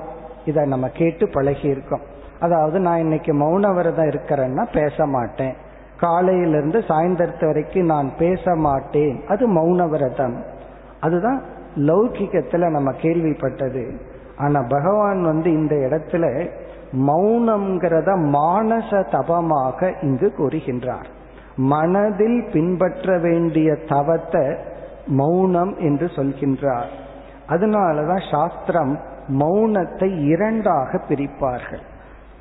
இதை நம்ம கேட்டு பழகி இருக்கோம். அதாவது நான் இன்னைக்கு மௌன விரதம் இருக்கிறேன்னா பேச மாட்டேன், காலையிலிருந்து சாயந்தரத்து வரைக்கும் நான் பேச மாட்டேன், அது மௌன விரதம். அதுதான் லௌகிகத்துல நம்ம கேள்விப்பட்டது. ஆனா பகவான் இந்த இடத்துல மௌனம்ங்கிறத மானச தபமாக இங்கு கூறுகின்றார். மனதில் பின்பற்ற வேண்டிய தவத்தை மௌனம் என்று சொல்கின்றார். அதனாலதான் சாஸ்திரம் மௌனத்தை இரண்டாக பிரிப்பார்கள்.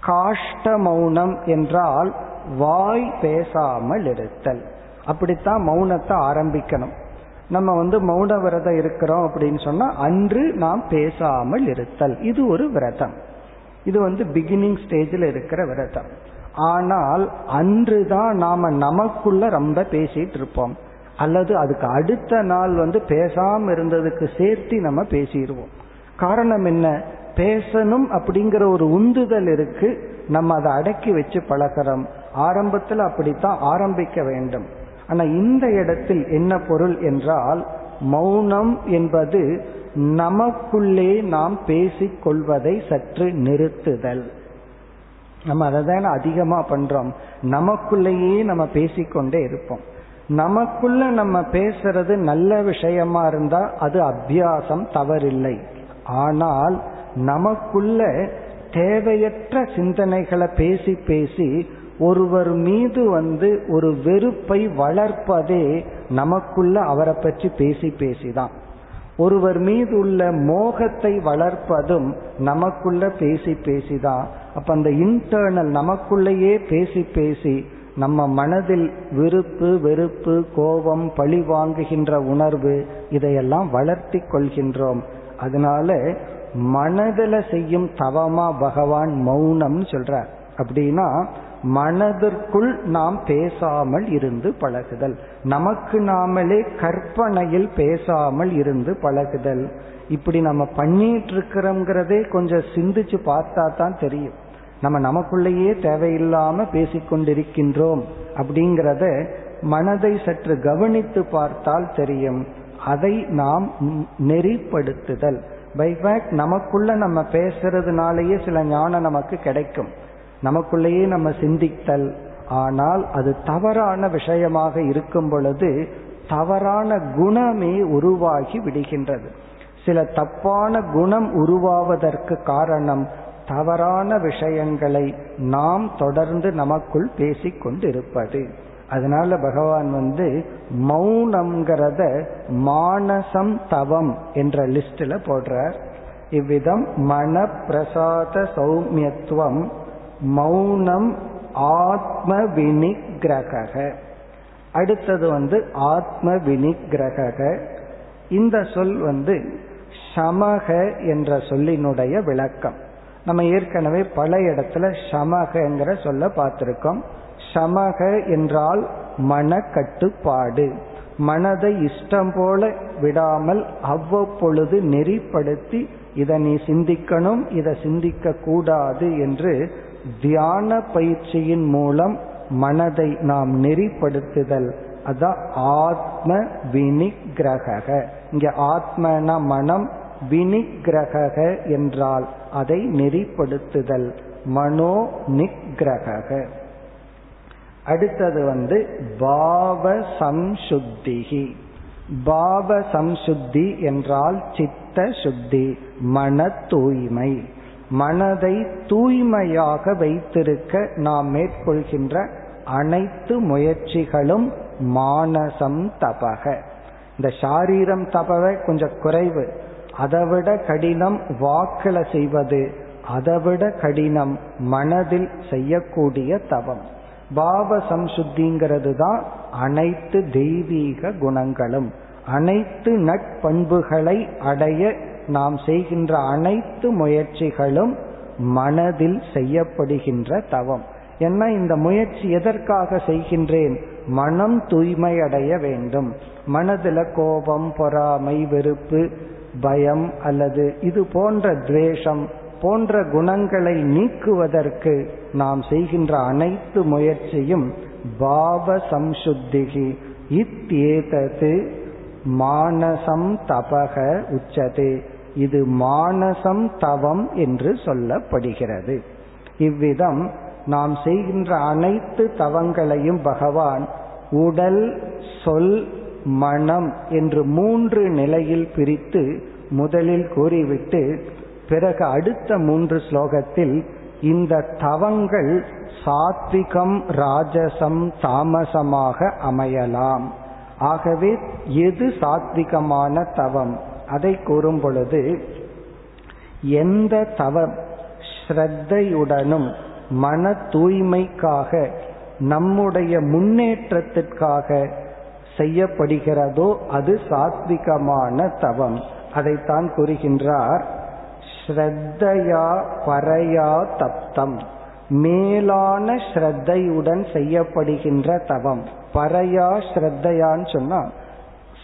காஷ்ட மௌனம் என்றால் வாய் பேசாமல் இருத்தல். அப்படித்தான் மௌனத்தை ஆரம்பிக்கணும். நம்ம மௌன விரதம் இருக்கிறோம் அப்படின்னு சொன்னா அன்று நாம் பேசாமல் இருத்தல், இது ஒரு விரதம். இது பிகினிங் ஸ்டேஜில் இருக்கிற விரதம். ஆனால் அன்றுதான் நாம நமக்குள்ள ரொம்ப பேசிட்டு இருப்போம், அல்லது அதுக்கு அடுத்த நாள் பேசாம இருந்ததுக்கு சேர்த்து நம்ம பேசிடுவோம். காரணம் என்ன? பேசணும் அப்படிங்கிற ஒரு உந்துதல் இருக்கு, நம்ம அதை அடக்கி வச்சு பழகிறோம். ஆரம்பத்தில் அப்படித்தான் ஆரம்பிக்க வேண்டும். ஆனா இந்த இடத்தில் என்ன பொருள் என்றால், மௌனம் என்பது நமக்குள்ளே நாம் பேசிக் கொள்வதை சற்று நிறுத்துதல். நம்ம அதை தான் அதிகமா பண்றோம், நமக்குள்ளேயே நம்ம பேசிக்கொண்டே இருப்போம். நமக்குள்ள நம்ம பேசுறது நல்ல விஷயமா இருந்தா அது அபியாசம், தவறில்லை. ஆனால் நமக்குள்ள தேவையற்ற சிந்தனைகளை பேசி பேசி ஒருவர் மீது ஒரு வெறுப்பை வளர்ப்பதே நமக்குள்ள அவரை பற்றி பேசி பேசிதான். ஒருவர் மீது உள்ள மோகத்தை வளர்ப்பதும் நமக்குள்ள பேசி பேசிதான். அப்ப அந்த இன்டர்னல் நமக்குள்ளேயே பேசி பேசி நம்ம மனதில் விருப்பு வெறுப்பு கோபம் பழி வாங்குகின்ற உணர்வு இதையெல்லாம் வளர்த்தி கொள்கின்றோம். அதனால மனதில் செய்யும் தவமா பகவான் மௌனம் சொல்றார். அப்படின்னா மனதிற்குள் நாம் பேசாமல் இருந்து பழகுதல், நமக்கு நாமளே கற்பனையில் பேசாமல் இருந்து பழகுதல். இப்படி நம்ம பண்ணிட்டு இருக்கிறோங்கிறதே கொஞ்சம் சிந்திச்சு பார்த்தா தான் தெரியும். நம்ம நமக்குள்ளேயே தேவையில்லாம பேசிக்கொண்டிருக்கின்றோம் அப்படிங்கிறத மனதை சற்று கவனித்து பார்த்தால் தெரியும். அதை நாம் நெறிப்படுத்துதல். பைஃபேக்ட் நமக்குள்ள நம்ம பேசுறதுனாலேயே சில ஞானம் நமக்கு கிடைக்கும், நமக்குள்ளேயே நம்ம சிந்தித்தல். ஆனால் அது தவறான விஷயமாக இருக்கும் பொழுது தவறான குணமே உருவாகி விடுகின்றது. சில தப்பான குணம் உருவாவதற்கு காரணம் தவறான விஷயங்களை நாம் தொடர்ந்து நமக்குள் பேசிக்கொண்டு இருப்பது. அதனால பகவான் மௌனம்ங்கிறத மானசம் தவம் என்ற லிஸ்ட்ல போடுறார். இவ்விதம் மன பிரசாத சௌமியத்துவம் மௌனம் ஆத்ம வினிகிரக. அடுத்தது ஆத்ம வினிகிரக. இந்த சொல் சமக என்ற சொல்லினுடைய விளக்கம். நம்ம ஏற்கனவே பல இடத்துல சமகங்கிற சொல்ல பார்த்திருக்கோம். சமக என்றால் மன கட்டுப்பாடு, மனதை இஷ்டம் போல விடாமல் அவ்வப்பொழுது நெறிப்படுத்தி இதை நீ சிந்திக்கணும், இதை சிந்திக்க கூடாது என்று தியான பயிற்சியின் மூலம் மனதை நாம் நெறிப்படுத்துதல். அதான் ஆத்ம வினிகிரக. இங்க ஆத்மனா மனம், வினிகிரக என்றால் அதை நெறிப்படுத்துதல், மனோ நிகிரக. அடுத்தது பாவ சம்சுத்திகி. பாவ சம்சுத்தி என்றால் சித்த சுத்தி, மன தூய்மை. மனதை தூய்மையாக வைத்திருக்க நாம் மேற்கொள்கின்ற அனைத்து முயற்சிகளும் மானசம் தபக. இந்த சாரீரம் தபவை கொஞ்சம் குறைவு, அதைவிட கடினம் வாக்களை செய்வது, அதைவிட கடினம் மனதில் செய்யக்கூடிய தவம். பாவ சம்சுத்திங்கிறது தான் அனைத்து தெய்வீக குணங்களும், அனைத்து நட்பண்புகளை அடைய நாம் செய்கின்ற அனைத்து முயற்சிகளும் மனதில் செய்யப்படுகின்ற தவம். ஏன்னா இந்த முயற்சி எதற்காக செய்கின்றேன்? மனம் தூய்மை அடைய வேண்டும். மனதில் கோபம், பொறாமை, வெறுப்பு, பயம் அல்லது இது போன்ற துவேஷம் போன்ற குணங்களை நீக்குவதற்கு நாம் செய்கின்ற அனைத்து முயற்சியும் பாவ சம்சுத்திகி இத்யேதது மானசம் தபக உச்சதே. இது மானசம் தவம் என்று சொல்லப்படுகிறது. இவ்விதம் நாம் செய்கின்ற அனைத்து தவங்களையும் பகவான் உடல், சொல், மனம் என்று மூன்று நிலையில் பிரித்து முதலில் கூறிவிட்டு பிறகு அடுத்த 3 ஸ்லோகத்தில் இந்த தவங்கள் சாத்விகம் ராஜசம் தாமசமாக அமையலாம். ஆகவே எது சாத்விகமான தவம் அதை கூறும் பொழுது, எந்த தவம் ஸ்ரத்தையுடனும் மன தூய்மைக்காக நம்முடைய முன்னேற்றத்திற்காக செய்யப்படுகிறதோ அது சாத்விகமான தவம். அதைத்தான் கூறுகின்றார், ஸ்ரத்தையா பரயா தப்தம், மேலான ஸ்ரத்தையுடன் செய்யப்படுகின்ற தவம். பரயா ஸ்ரத்தையான்னு சொன்னா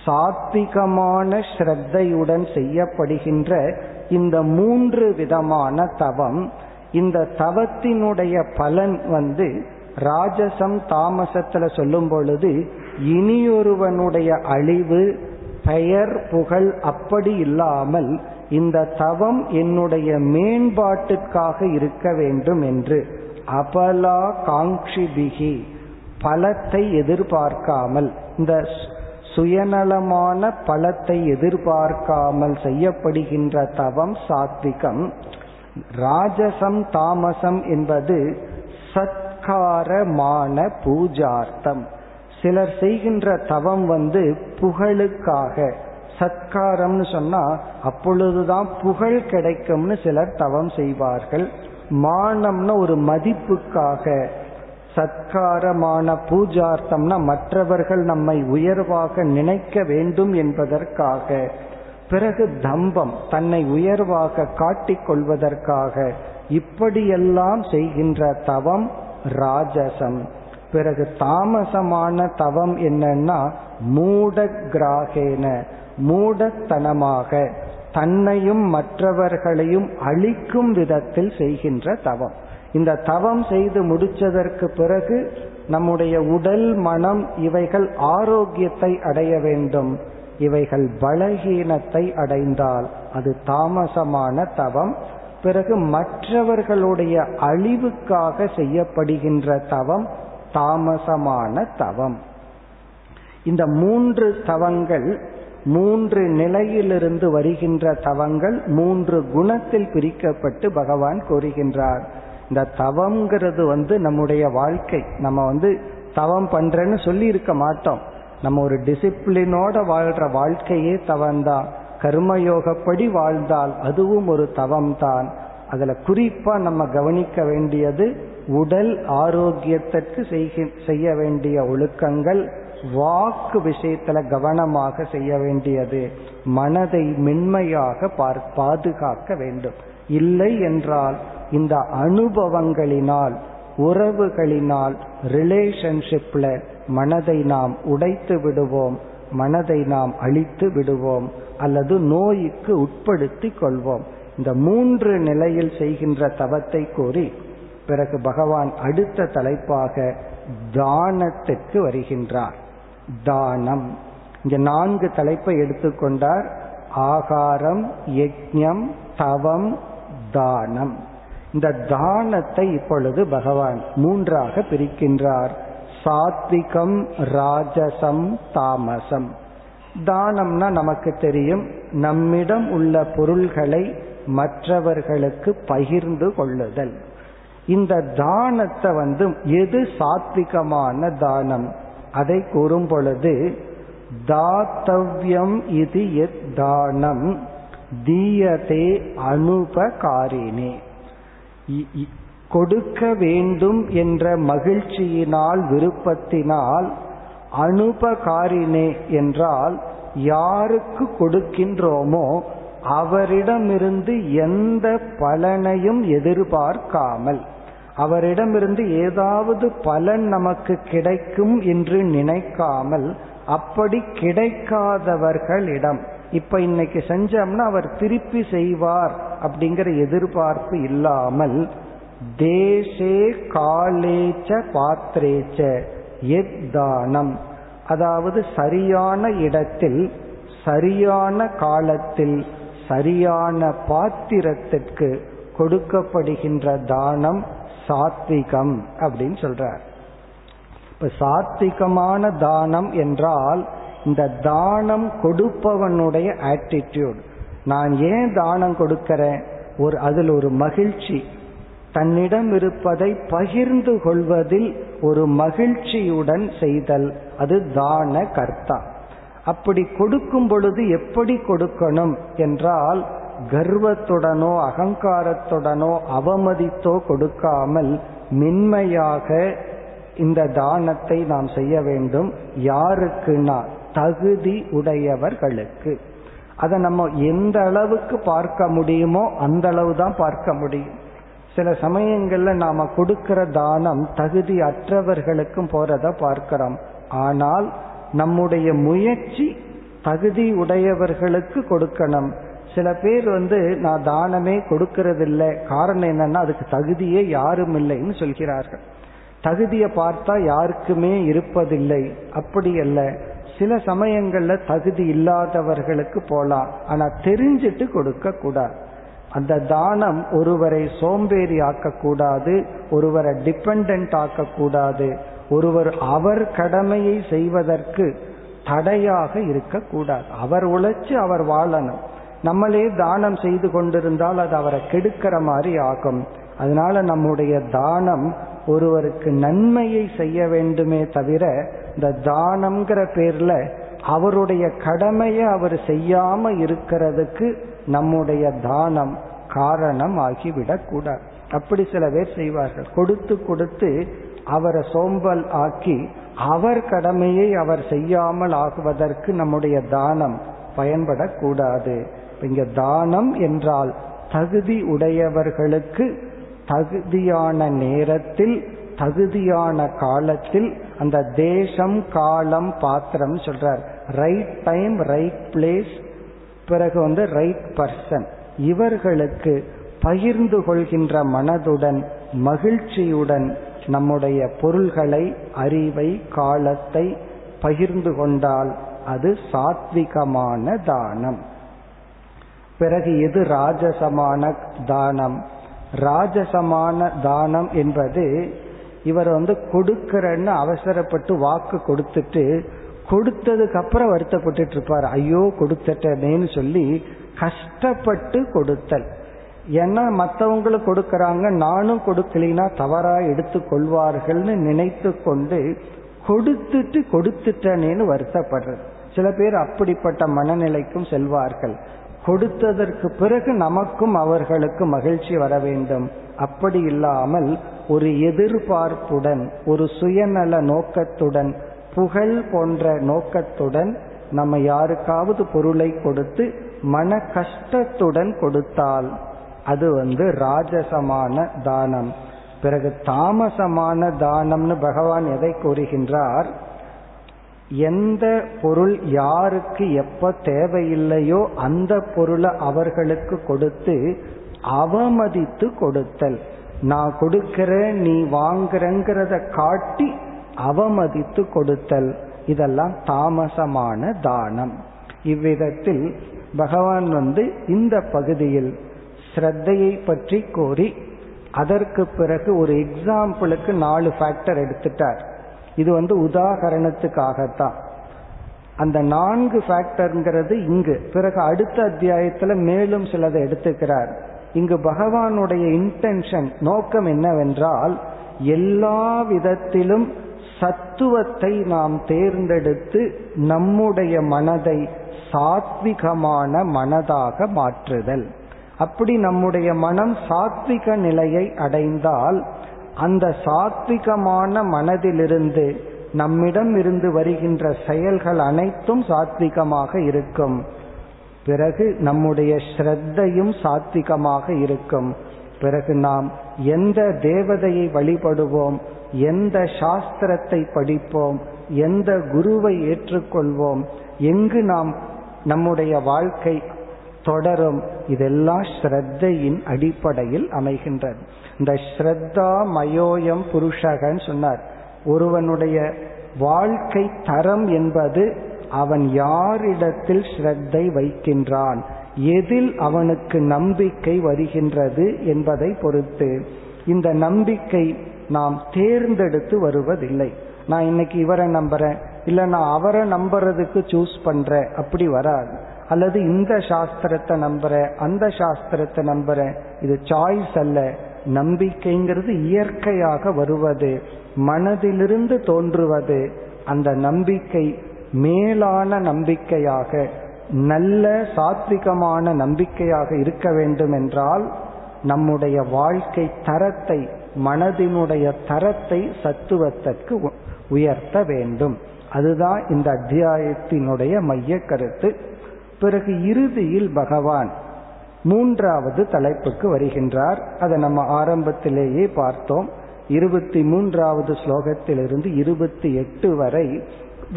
சாத்விகமான ஸ்ரத்தையுடன் செய்யப்படுகின்ற இந்த மூன்று விதமான தவம். இந்த தவத்தினுடைய பலன் ராஜசம் தாமசத்துல சொல்லும் பொழுது இனியொருவனுடைய அழிவு, பெயர் புகழ் அப்படி இல்லாமல் இந்த தவம் என்னுடைய மேம்பாட்டுக்காக இருக்க வேண்டும் என்று அபலா காங்கிபிகி, பலத்தை எதிர்பார்க்காமல், இந்த சுயநலமான பலத்தை எதிர்பார்க்காமல் செய்யப்படுகின்ற தவம் சாத்விகம். ராஜசம் தாமசம் என்பது சத்காரமான பூஜார்த்தம். சிலர் செய்கின்ற தவம் புகழுக்காக, சத்காரம்னு சொன்னா அப்பொழுதுதான் புகழ் கிடைக்கும்னு சிலர் தவம் செய்வார்கள். மானம்னா ஒரு மதிப்புக்காக, சத்காரமான பூஜார்த்தம்னா மற்றவர்கள் நம்மை உயர்வாக நினைக்க வேண்டும் என்பதற்காக. பிறகு தம்பம், தன்னை உயர்வாக காட்டிக் கொள்வதற்காக. இப்படியெல்லாம் செய்கின்ற தவம் ராஜசம். பிறகு தாமசமான தவம் என்னன்னா மூட கிராகேன, மூடத்தனமாக தன்னையும் மற்றவர்களையும் அழிக்கும் விதத்தில் செய்கின்ற தவம். இந்த தவம் செய்து முடிச்சதற்கு பிறகு நம்முடைய உடல் மனம் இவைகள் ஆரோக்கியத்தை அடைய வேண்டும். இவைகள் பலகீனத்தை அடைந்தால் அது தாமசமான தவம். பிறகு மற்றவர்களுடைய அழிவுக்காக செய்யப்படுகின்ற தவம் தாமசமான தவம். இந்த மூன்று தவங்கள் மூன்று நிலையிலிருந்து வருகின்ற தவங்கள், மூன்று குணத்தில் பிரிக்கப்பட்டு பகவான் கூறுகின்றார். இந்த தவம்ங்கிறது நம்முடைய வாழ்க்கை. நம்ம தவம் பண்றேன்னு சொல்லி இருக்க மாட்டோம். நம்ம ஒரு டிசிப்ளினோட வாழ்ற வாழ்க்கையே தவம்தான். கர்மயோகப்படி வாழ்ந்தால் அதுவும் ஒரு தவம்தான். அதுல குறிப்பா நம்ம கவனிக்க வேண்டியது உடல் ஆரோக்கியத்திற்கு செய்ய வேண்டிய ஒழுக்கங்கள், வாக்கு விஷயத்துல கவனமாக செய்ய வேண்டியது, மனதை மென்மையாக பாதுகாக்க வேண்டும். இல்லை என்றால் இந்த அனுபவங்களினால், உறவுகளினால், ரிலேஷன்ஷிப்ல மனதை நாம் உடைத்து விடுவோம், மனதை நாம் அழித்து விடுவோம், அல்லது நோய்க்கு உட்படுத்தி கொள்வோம். இந்த மூன்று நிலையில் செய்கின்ற தவத்தை கூறி பிறகு பகவான் அடுத்த தலைப்பாக தானத்திற்கு வருகின்றார். தானம், இங்க 4 தலைப்பை எடுத்துக்கொண்டார். ஆகாரம், யஜ்ஞம், தவம், தானம். இந்த தானத்தை இப்பொழுது பகவான் 3ஆக பிரிக்கின்றார். சாத்விகம், ராஜசம், தாமசம். தானம்னா நமக்கு தெரியும், நம்மிடம் உள்ள பொருள்களை மற்றவர்களுக்கு பகிர்ந்து கொள்ளுதல். இந்த தானத்தை எது சாத்விகமான தானம் அதை கூறும் பொழுது, தாத்தவ்யம் இது எத் தானம் தீயதே அனுபகாரிணி, கொடுக்க வேண்டும் என்ற மகிழ்ச்சியினால், விருப்பத்தினால். அனுபகாரிணி என்றால் யாருக்கு கொடுக்கின்றோமோ அவரிடமிருந்து எந்த பலனையும் எதிர்பார்க்காமல், அவரிடமிருந்து ஏதாவது பலன் நமக்கு கிடைக்கும் என்று நினைக்காமல், அப்படி கிடைக்காதவர்களிடம் இப்ப இன்னைக்கு செஞ்சோம்னா அவர் திருப்பி செய்வார் அப்படிங்கிற எதிர்பார்ப்பு இல்லாமல், தேசே காலேச்ச பாத்திரேச்ச எத் தானம், அதாவது சரியான இடத்தில், சரியான காலத்தில், சரியான பாத்திரத்திற்கு கொடுக்கப்படுகின்ற தானம் சாத்விகம் அப்படின்னு சொல்றார். இப்ப சாத்விகமான தானம் என்றால் இந்த தானம் கொடுப்பவனுடைய ஆட்டிடியூட். நான் ஏன் தானம் கொடுக்கிறேன், ஒரு அதில் ஒரு மகிழ்ச்சி, தன்னிடம் இருப்பதை பகிர்ந்து கொள்வதில் ஒரு மகிழ்ச்சியுடன் செய்தல், அது தான கர்த்தா. அப்படி கொடுக்கும் பொழுது எப்படி கொடுக்கணும் என்றால், கர்வத்துடனோ அகங்காரத்துடனோ அவமதித்தோ கொடுக்காமல் மென்மையாக இந்த தானத்தை நாம் செய்ய வேண்டும். யாருக்குன்னா தகுதி உடையவர்களுக்கு. அதை நம்ம எந்த அளவுக்கு பார்க்க முடியுமோ அந்த அளவு தான் பார்க்க முடியும். சில சமயங்கள்ல நாம கொடுக்கிற தானம் தகுதி அற்றவர்களுக்கும் போறத பார்க்கிறோம். ஆனால் நம்முடைய முயற்சி தகுதி உடையவர்களுக்கு கொடுக்கணும். சில பேர் நான் தானமே கொடுக்கறதில்லை, காரணம் என்னன்னா அதுக்கு தகுதியே யாரும் இல்லைன்னு சொல்கிறார்கள். தகுதியை பார்த்தா யாருக்குமே இருப்பதில்லை, அப்படி அல்ல. சில சமயங்கள்ல தகுதி இல்லாதவர்களுக்கு போலாம், ஆனா தெரிஞ்சிட்டு கொடுக்க கூடாது. அந்த தானம் ஒருவரை சோம்பேறி ஆக்கக்கூடாது, ஒருவரை டிபெண்ட் ஆக்கக்கூடாது, ஒருவர் அவர் கடமையை செய்வதற்கு தடையாக இருக்கக்கூடாது. அவர் உழைச்சு அவர் வாழணும். நம்மளே தானம் செய்து கொண்டிருந்தால் அது அவரை கெடுக்கிற மாதிரி ஆகும். அதனால நம்முடைய தானம் ஒருவருக்கு நன்மையை செய்ய வேண்டுமே தவிர, இந்த தானம்ங்கிற பேர்ல அவருடைய கடமையை அவர் செய்யாம இருக்கிறதுக்கு நம்முடைய தானம் காரணம் ஆகிவிடக்கூடாது. அப்படி சில பேர் செய்வார்கள், கொடுத்து கொடுத்து அவரை சோம்பல் ஆக்கி அவர் கடமையை அவர் செய்யாமல் ஆகுவதற்கு நம்முடைய தானம் பயன்படக்கூடாது. இங்க தானம் என்றால் தகுதி உடையவர்களுக்கு தகுதியான நேரத்தில் தகுதியான காலத்தில், அந்த தேசம் காலம் பாத்திரம் சொல்றார், ரைட் டைம் ரைட் பிளேஸ், பிறகு ரைட் பர்சன், இவர்களுக்கு பகிர்ந்து கொள்கின்ற மனதுடன் மகிழ்ச்சியுடன் நம்முடைய பொருள்களை அறிவை காலத்தை பகிர்ந்து கொண்டால் அது சாத்விகமான தானம். பிறகு எது ராஜசமான தானம்? ராஜசமான தானம் என்பது இவர் கொடுக்கிறன்னு அவசரப்பட்டு வாக்கு கொடுத்துட்டு கொடுத்ததுக்கு அப்புறம் வருத்தப்பட்டு இருப்பார், ஐயோ கொடுத்துட்டேன்னு சொல்லி கஷ்டப்பட்டு கொடுத்தல். ஏன்னா மற்றவங்களும் கொடுக்கறாங்க நானும் கொடுக்கலினா தவறா எடுத்து கொள்வார்கள்னு நினைத்து கொண்டு கொடுத்துட்டேன்னு வருத்தப்படுறது. சில பேர் அப்படிப்பட்ட மனநிலைக்கும் செல்வார்கள். கொடுத்ததற்கு பிறகு நமக்கும் அவர்களுக்கு மகிழ்ச்சி வர வேண்டும். அப்படி இல்லாமல் ஒரு எதிர்பார்ப்புடன் ஒரு சுயநல நோக்கத்துடன் புகழ் போன்ற நோக்கத்துடன் நம்ம யாருக்காவது பொருளை கொடுத்து மன கஷ்டத்துடன் கொடுத்தால் அது ராஜசமான தானம். பிறகு தாமசமான தானம்னு பகவான் எதை கூறுகின்றார்? எந்த பொருள் யாருக்கு எப்ப தேவையில்லையோ அந்த பொருளை அவர்களுக்கு கொடுத்து அவமதித்து கொடுத்தல். நான் கொடுக்கிற நீ வாங்குறங்கிறத காட்டி அவமதித்து கொடுத்தல், இதெல்லாம் தாமசமான தானம். இவ்விதத்தில் பகவான் இந்த பகுதியில் ஸ்ரத்தையை பற்றி கூறி அதற்கு பிறகு ஒரு எக்ஸாம்பிளுக்கு 4 ஃபேக்டர் எடுத்துட்டார். இது உதாகரணத்துக்காகத்தான். அந்த 4 ஃபேக்டர்ங்கிறது இங்கு. பிறகு அடுத்த அத்தியாயத்துல மேலும் சிலதை எடுத்துக்கிறார். இங்கு பகவானுடைய இன்டென்ஷன் நோக்கம் என்னவென்றால், எல்லா விதத்திலும் சத்துவத்தை நாம் தேர்ந்தெடுத்து நம்முடைய மனதை சாத்விகமான மனதாக மாற்றுதல். அப்படி நம்முடைய மனம் சாத்விக நிலையை அடைந்தால் அந்த சாத்விகமான மனதிலிருந்து நம்மிடம் இருந்து வருகின்ற செயல்கள் அனைத்தும் சாத்விகமாக இருக்கும். பிறகு நம்முடைய ஸ்ரத்தையும் சாத்விகமாக இருக்கும். பிறகு நாம் எந்த தேவதையை வழிபடுவோம், எந்த சாஸ்திரத்தை படிப்போம், எந்த குருவை ஏற்றுக்கொள்வோம், எங்கு நாம் நம்முடைய வாழ்க்கை தொடரும், இதெல்லாம் ஸ்ரத்தையின் அடிப்படையில் அமைகின்றது. இந்த ஸ்ரத்தா மயோயம் புருஷகன்னு சொன்னார். ஒருவனுடைய வாழ்க்கை தரம் என்பது அவன் யாரிடத்தில் ஸ்ரத்தை வைக்கின்றான், எதில் அவனுக்கு நம்பிக்கை வருகின்றது என்பதை பொறுத்து. இந்த நம்பிக்கை நாம் தேர்ந்தெடுத்து வருவதில்லை. நான் இன்னைக்கு இவரை நம்புறேன், இல்லை நான் அவரை நம்புறதுக்கு சூஸ் பண்றேன், அப்படி வராது. அல்லது இந்த சாஸ்திரத்தை நம்புறேன் அந்த சாஸ்திரத்தை நம்புறேன், இது சாய்ஸ் அல்ல. நம்பிக்கைங்கிறது இயற்கையாக வருவது, மனதிலிருந்து தோன்றுவது. அந்த நம்பிக்கை மேலான நம்பிக்கையாக, நல்ல சாத்விகமான நம்பிக்கையாக இருக்க வேண்டும் என்றால் நம்முடைய வாழ்க்கை தரத்தை, மனதினுடைய தரத்தை சத்துவத்திற்கு உயர்த்த வேண்டும். அதுதான் இந்த அத்தியாயத்தினுடைய மைய கருத்து. பிறகு இறுதியில் பகவான் மூன்றாவது தலைப்புக்கு வருகின்றார். அதை நம்ம ஆரம்பத்திலேயே பார்த்தோம். 23வது ஸ்லோகத்திலிருந்து 28 வரை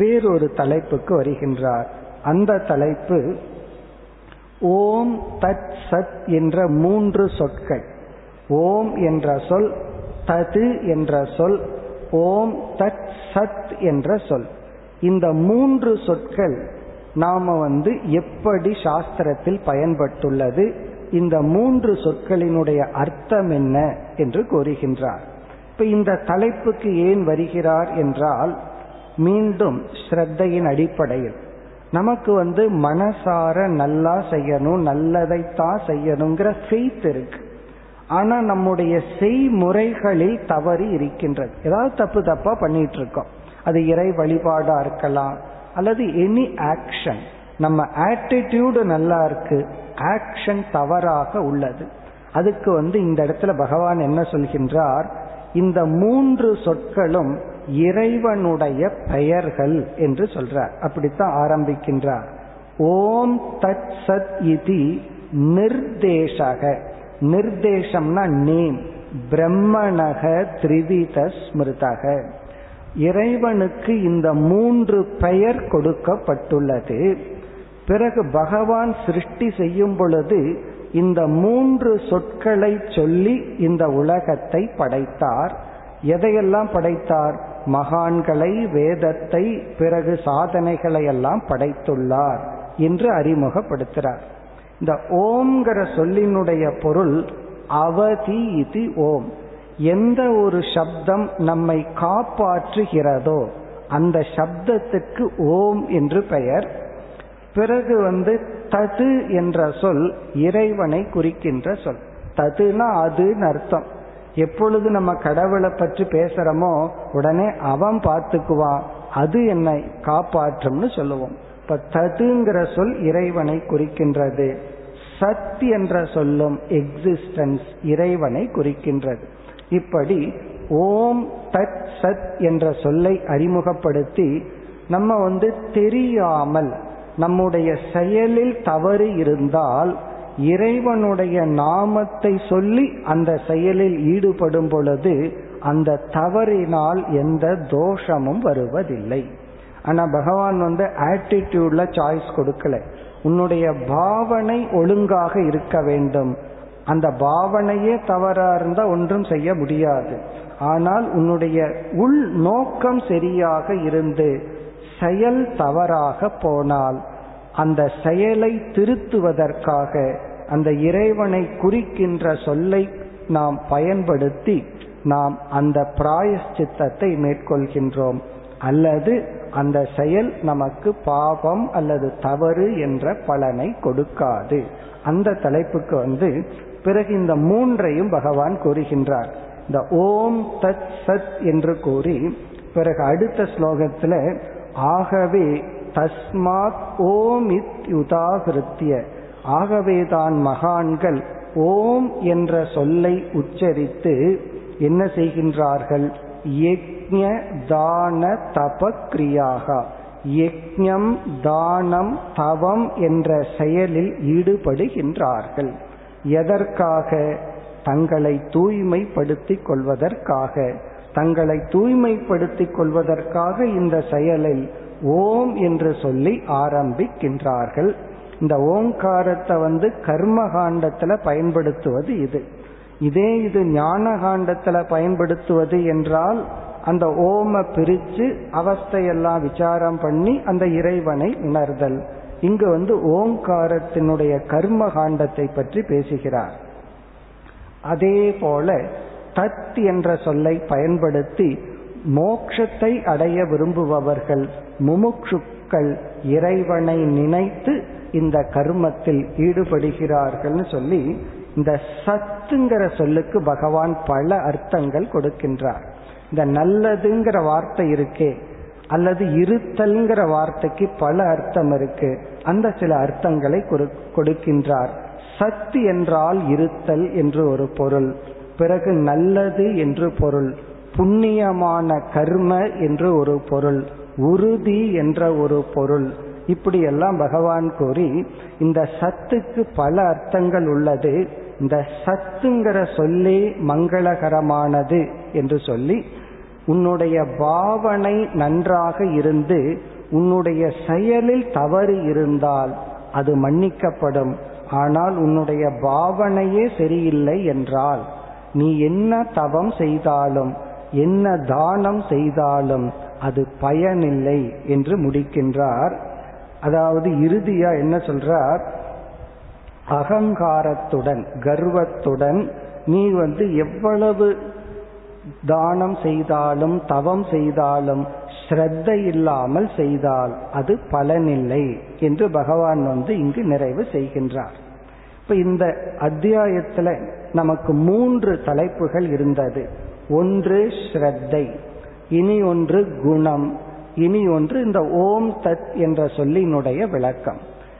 வேறொரு தலைப்புக்கு வருகின்றார். அந்த தலைப்பு ஓம் தத் சத் என்ற 3 சொற்கள். ஓம் என்ற சொல், தது என்ற சொல், ஓம் தத் சத் என்ற சொல். இந்த 3 சொற்கள் நாம எப்படி சாஸ்திரத்தில் பயன்பட்டுள்ளது, இந்த 3 சொற்களினுடைய அர்த்தம் என்ன என்று கூறுகின்றார். இப்ப இந்த தலைப்புக்கு ஏன் வருகிறார் என்றால், மீண்டும் ஸ்ரத்தையின் அடிப்படையில் நமக்கு மனசார நல்லா செய்யணும், நல்லதைத்தான் செய்யணுங்கிற ஃபெய்த் இருக்கு. ஆனா நம்முடைய செய்முறைகளில் தவறு இருக்கின்றது. ஏதாவது தப்பு தப்பா பண்ணிட்டு இருக்கோம். அது இறை வழிபாடா இருக்கலாம் அல்லது எனி ஆக்ஷன். நம்ம ஆட்டிடியூடு நல்லா இருக்கு, ஆக்ஷன் தவறாக உள்ளது. அதுக்கு இந்த இடத்துல பகவான் என்ன சொல்கின்றார், இந்த 3 சொற்களும் இறைவனுடைய பெயர்கள் என்று சொல்றார். அப்படித்தான் ஆரம்பிக்கின்றார். ஓம் தத் சத் இதி நிர்தேசக. நிர்தேசம்னா நேம். பிரம்மணக த்ரிவித ஸ்மிருதக. இறைவனுக்கு இந்த 3 பெயர் கொடுக்கப்பட்டுள்ளது. பிறகு பகவான் சிருஷ்டி செய்யும் பொழுது இந்த 3 சொற்களை சொல்லி இந்த உலகத்தை படைத்தார். எதையெல்லாம் படைத்தார்? மகான்களை, வேதத்தை, பிறகு சாதனைகளை எல்லாம் படைத்துள்ளார் என்று அறிமுகப்படுத்துகிறார். இந்த ஓம்ங்கிற சொல்லினுடைய பொருள் அவதி. இது ஓம். எந்த ஒரு சப்தம் நம்மை காப்பாற்றுகிறதோ அந்த சப்தத்துக்கு ஓம் என்று பெயர். பிறகு தது என்ற சொல் இறைவனை குறிக்கின்ற சொல். ததுனா அதுன்னு அர்த்தம். எப்பொழுது நம்ம கடவுளை பற்றி பேசுறோமோ உடனே அவன் பார்த்துக்குவான், அது என்னை காப்பாற்றும்னு சொல்லுவோம். இப்ப ததுங்கிற சொல் இறைவனை குறிக்கின்றது. சத் என்ற சொல்லும் எக்ஸிஸ்டன்ஸ், இறைவனை குறிக்கின்றது. இப்படி ஓம் தத் சத் என்ற சொல்லை அறிமுகப்படுத்தி நம்ம தெரியாமல் நம்முடைய செயலில் தவறு இருந்தால் இறைவனுடைய நாமத்தை சொல்லி அந்த செயலில் ஈடுபடும் பொழுது அந்த தவறினால் எந்த தோஷமும் வருவதில்லை. ஆனா பகவான் ஆட்டிடியூட்ல சாய்ஸ் கொடுக்கல. உன்னுடைய பாவனை ஒழுங்காக இருக்க வேண்டும். அந்த பாவனையே தவறா இருந்தா ஒன்றும் செய்ய முடியாது. ஆனால் உன்னுடைய உள் நோக்கம் சரியாக இருந்து செயல் தவறாக போனால் அந்த செயலை திருத்துவதற்காக அந்த இறைவனை குறிக்கின்ற சொல்லை நாம் பயன்படுத்தி நாம் அந்த பிராயஷ்சித்தத்தை மேற்கொள்கின்றோம். அல்லது அந்த செயல் நமக்கு பாவம் அல்லது தவறு என்ற பலனை கொடுக்காது. அந்த தலைப்புக்கு பிறகு இந்த 3ஐயும் பகவான் கூறுகின்றார். இந்த ஓம் தத் சத் என்று கூறி பிறகு அடுத்த ஸ்லோகத்துல ஆகவே தஸ்மாத் ஓம் இத்யுதாஹிருத்ய, ஆகவேதான் மகான்கள் ஓம் என்ற சொல்லை உச்சரித்து என்ன செய்கின்றார்கள்? யக்ஞ தான தப கிரியாக. யக்ஞம், தானம், தவம் என்ற செயலில் ஈடுபடுகின்றார்கள். எதற்காக? தங்களை தூய்மைப்படுத்திக் கொள்வதற்காக. தங்களை தூய்மைப்படுத்திக் கொள்வதற்காக இந்த செயலில் ஓம் என்று சொல்லி ஆரம்பிக்கின்றார்கள். இந்த ஓங்காரத்தை கர்மகாண்டத்துல பயன்படுத்துவது இது. இது ஞான காண்டத்துல பயன்படுத்துவது என்றால் அந்த ஓம பிரிச்சு அவஸ்தையெல்லாம் விசாரம் பண்ணி அந்த இறைவனை உணர்தல். இங்கு ஓங்காரத்தினுடைய கர்ம காண்டத்தை பற்றி பேசுகிறார். அதே போல தத் என்ற சொல்லை பயன்படுத்தி மோட்சத்தை அடைய விரும்புபவர்கள், முமுட்சுக்கள் இறைவனை நினைத்து இந்த கர்மத்தில் ஈடுபடுகிறார்கள் சொல்லி இந்த சத்துங்கிற சொல்லுக்கு பகவான் பல அர்த்தங்கள் கொடுக்கின்றார். இந்த நல்லதுங்கிற வார்த்தை இருக்கே, அல்லது இருத்தல்ங்கிற வார்த்தைக்கு பல அர்த்தம் இருக்கு. அந்த சில அர்த்தங்களை கொடுக்கின்றார். சத் என்றால் இருத்தல் என்று ஒரு பொருள், பிறகு நல்லது என்று பொருள், புண்ணியமான கர்ம என்று ஒரு பொருள், உறுதி என்ற ஒரு பொருள். இப்படியெல்லாம் பகவான் கூறி இந்த சத்துக்கு பல அர்த்தங்கள் உள்ளது. இந்த சத்துங்கிற சொல்லே மங்களகரமானது என்று சொல்லி, உன்னுடைய பாவனை நன்றாக இருந்து உன்னுடைய செயலில் தவறு இருந்தால் அது மன்னிக்கப்படும். ஆனால் உன்னுடைய பாவனையே சரியில்லை என்றால், நீ என்ன தவம் செய்தாலும் என்ன தானம் செய்தாலும் அது பயனில்லை என்று முடிக்கின்றார். அதாவது இறுதியா என்ன சொல்றார், அகங்காரத்துடன் கர்வத்துடன் நீ எவ்வளவு தானம் செய்தாலும் தவம் செய்தாலும் ஸ்ரத்தை இல்லாமல் செய்தால் அது பலனில்லை என்று பகவான் இங்கு நிறைவு செய்கின்றார். இப்ப இந்த அத்தியாயத்துல நமக்கு 3 தலைப்புகள் இருந்தது. ஒன்று ஸ்ரத்தை, இனி ஒன்று குணம், இனி ஒன்று இந்த ஓம் தத் என்ற சொல்லினுடைய விளக்கம்.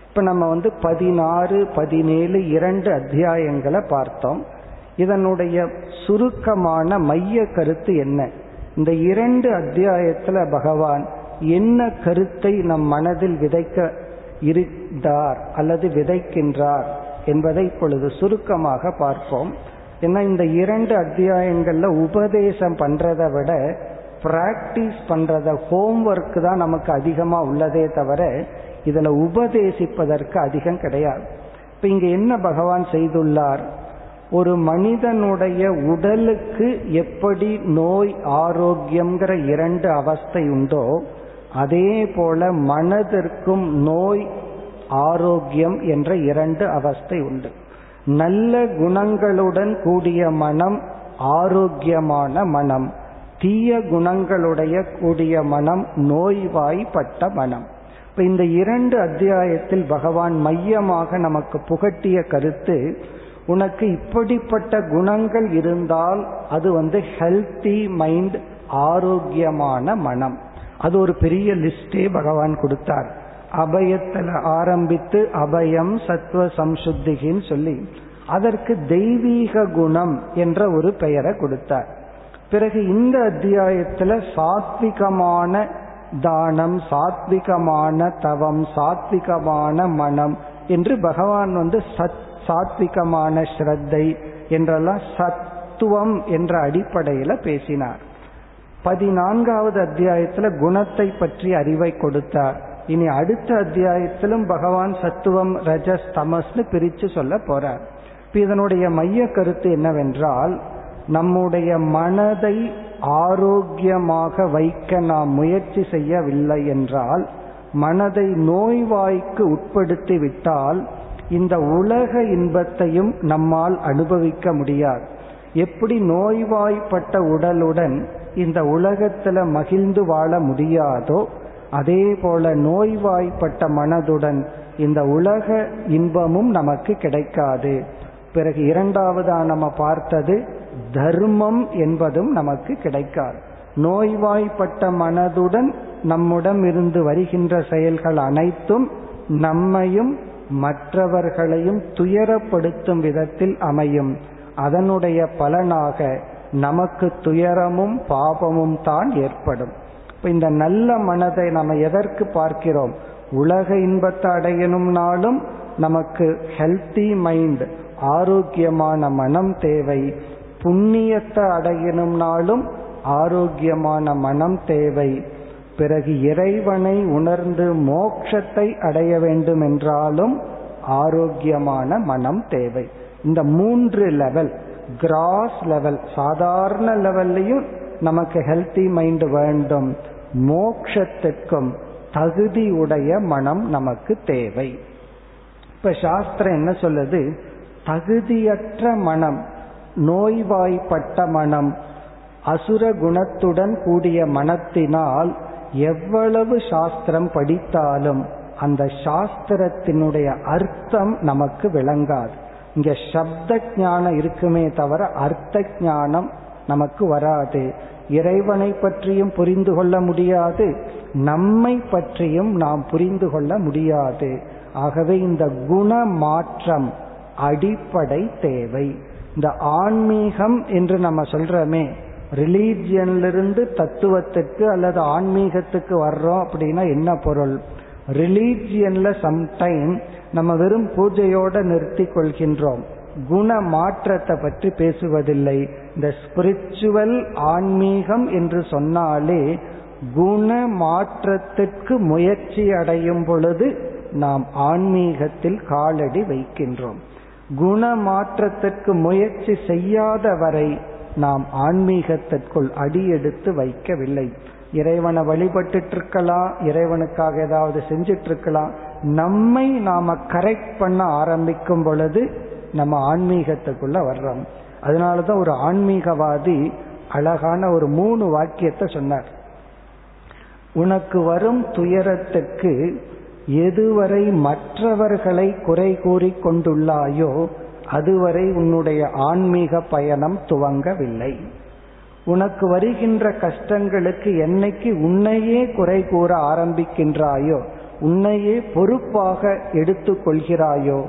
இப்ப நம்ம 16, 17 2 அத்தியாயங்களை பார்த்தோம். இதனுடைய சுருக்கமான மைய கருத்து என்ன? இந்த 2 அத்தியாயத்துல பகவான் என்ன கருத்தை நம் மனதில் விதைக்க இருந்தார் அல்லது விதைக்கின்றார் என்பதை இப்பொழுது சுருக்கமாக பார்ப்போம். ஏன்னா இந்த 2 அத்தியாயங்கள்ல உபதேசம் பண்றதை விட பிராக்டிஸ் பண்றத, ஹோம்ஒர்க் தான் நமக்கு அதிகமா உள்ளதே தவிர இதுல உபதேசிப்பதற்கு அதிகம் கிடையாது. இப்ப இங்க என்ன பகவான் செய்துள்ளார், ஒரு மனிதனுடைய உடலுக்கு எப்படி நோய் ஆரோக்கியம்ங்கிற 2 அவஸ்தை உண்டோ, அதே போல மனதிற்கும் நோய் ஆரோக்கியம் என்ற 2 அவஸ்தை உண்டு. நல்ல குணங்களுடன் கூடிய மனம் ஆரோக்கியமான மனம், தீய குணங்களுடைய கூடிய மனம் நோய்வாய்ப்பட்ட மனம். இப்ப இந்த 2 அத்தியாயத்தில் பகவான் மையமாக நமக்கு புகட்டிய கருத்து, உனக்கு இப்படிப்பட்ட குணங்கள் இருந்தால் அது ஹெல்தி மைண்ட், ஆரோக்கியமான மனம். அது ஒரு பெரிய லிஸ்டே பகவான் கொடுத்தார். அபயத்தில் ஆரம்பித்து அபயம், சத்துவ சம்சுத்திகின்னு சொல்லி அதற்கு தெய்வீக குணம் என்ற ஒரு பெயரை கொடுத்தார். பிறகு இந்த அத்தியாயத்துல சாத்விகமான தானம், சாத்விகமான தவம், சாத்விகமான மனம் என்று பகவான் சாத்விகமான ஸ்ரத்தை என்றெல்லாம் சத்துவம் என்ற அடிப்படையில பேசினார். 14வது அத்தியாயத்துல குணத்தை பற்றி அறிவை கொடுத்தார். இனி அடுத்த அத்தியாயத்திலும் பகவான் சத்துவம், ரஜஸ், தமஸ்னு பிரிச்சு சொல்ல போறார். இதனுடைய மைய கருத்து என்னவென்றால், நம்முடைய மனதை ஆரோக்கியமாக வைக்க நாம் முயற்சி செய்யவில்லை என்றால், மனதை நோய்வாய்க்கு உட்படுத்தி விட்டால் இந்த உலக இன்பத்தையும் நம்மால் அனுபவிக்க முடியாது. எப்படி நோய்வாய்ப்பட்ட உடலுடன் இந்த உலகத்துல மகிழ்ந்து வாழ முடியாதோ, அதே போல நோய்வாய்ப்பட்ட மனதுடன் இந்த உலக இன்பமும் நமக்கு கிடைக்காது. பிறகு 2வதா நம்ம பார்த்தது தர்மம் என்பதும் நமக்கு கிடைக்காது. நோய்வாய்ப்பட்ட மனதுடன் நம்முடன் இருந்து வருகின்ற செயல்கள் அனைத்தும் நம்மையும் மற்றவர்களையும் துயரப்படுத்தும் விதத்தில் அமையும். அதனுடைய பலனாக நமக்கு துயரமும் பாபமும் தான் ஏற்படும். இந்த நல்ல மனதை நம்ம எதற்கு பார்க்கிறோம்? உலக இன்பத்தை அடையணும்னாலும் நமக்கு ஹெல்தி மைண்ட், ஆரோக்கியமான மனம் தேவை. புண்ணியத்தை அடையணும்னாலும் ஆரோக்கியமான மனம் தேவை. பிறகு இறைவனை உணர்ந்து மோட்சத்தை அடைய வேண்டும் என்றாலும் ஆரோக்கியமான மனம் தேவை. இந்த 3 லெவல், கிராஸ் லெவல் சாதாரண லெவல்லையும் நமக்கு ஹெல்தி மைண்ட் வேண்டும், மோக்ஷத்துக்கும் தகுதியுடைய மனம் நமக்கு தேவை. இப்ப சாஸ்திரம் என்ன சொல்லுது, தகுதியற்ற மனம், நோய்வாய்ப்பட்ட மனம், அசுர குணத்துடன் கூடிய மனத்தினால் எவ்வளவு சாஸ்திரம் படித்தாலும் அந்த சாஸ்திரத்தினுடைய அர்த்தம் நமக்கு விளங்காது. இங்க சப்த ஞானம் இருக்குமே தவிர அர்த்த ஞானம் நமக்கு வராது. இறைவனை பற்றியும் புரிந்து கொள்ள முடியாது, நம்மை பற்றியும் நாம் புரிந்து கொள்ள முடியாது. ஆகவே இந்த குண மாற்றம் அடிப்படை தேவை. இந்த ஆன்மீகம் என்று நம்ம சொல்றமே, ரிலீஜியன்லிருந்து தத்துவத்துக்கு அல்லது ஆன்மீகத்துக்கு வர்றோம் அப்படின்னா என்ன பொருள்? ரிலீஜியன்ல சம்டைம் நம்ம வெறும் பூஜையோட நிறுத்தி கொள்கின்றோம், குண மாற்றத்தை பற்றி பேசுவதில்லை. இந்த ஸ்பிரிச்சுவல் ஆன்மீகம் என்று சொன்னாலே குண மாற்றத்திற்கு முயற்சி அடையும் பொழுது நாம் ஆன்மீகத்தில் காலடி வைக்கின்றோம். குண மாற்றத்திற்கு முயற்சி செய்யாத வரை நாம் ஆன்மீகத்திற்குள் அடியெடுத்து வைக்கவில்லை. இறைவனை வழிபட்டுட்டு இருக்கலாம், இறைவனுக்காக ஏதாவது செஞ்சிட்டு இருக்கலாம், நம்மை நாம கரெக்ட் பண்ண ஆரம்பிக்கும் பொழுது நம்ம ஆன்மீகத்துக்குள்ள வர்றோம். அதனாலதான் ஒரு ஆன்மீகவாதி அழகான ஒரு 3 வாக்கியத்தை சொன்னார். உனக்கு வரும் துயரத்துக்கு எதுவரை மற்றவர்களை குறை கூறி கொண்டுள்ளாயோ அதுவரை உன்னுடைய ஆன்மீக பயணம் துவங்கவில்லை. உனக்கு வருகின்ற கஷ்டங்களுக்கு என்னைக்கு உன்னையே குறை கூற ஆரம்பிக்கின்றாயோ, உன்னையே பொறுப்பாக எடுத்து கொள்கிறாயோ,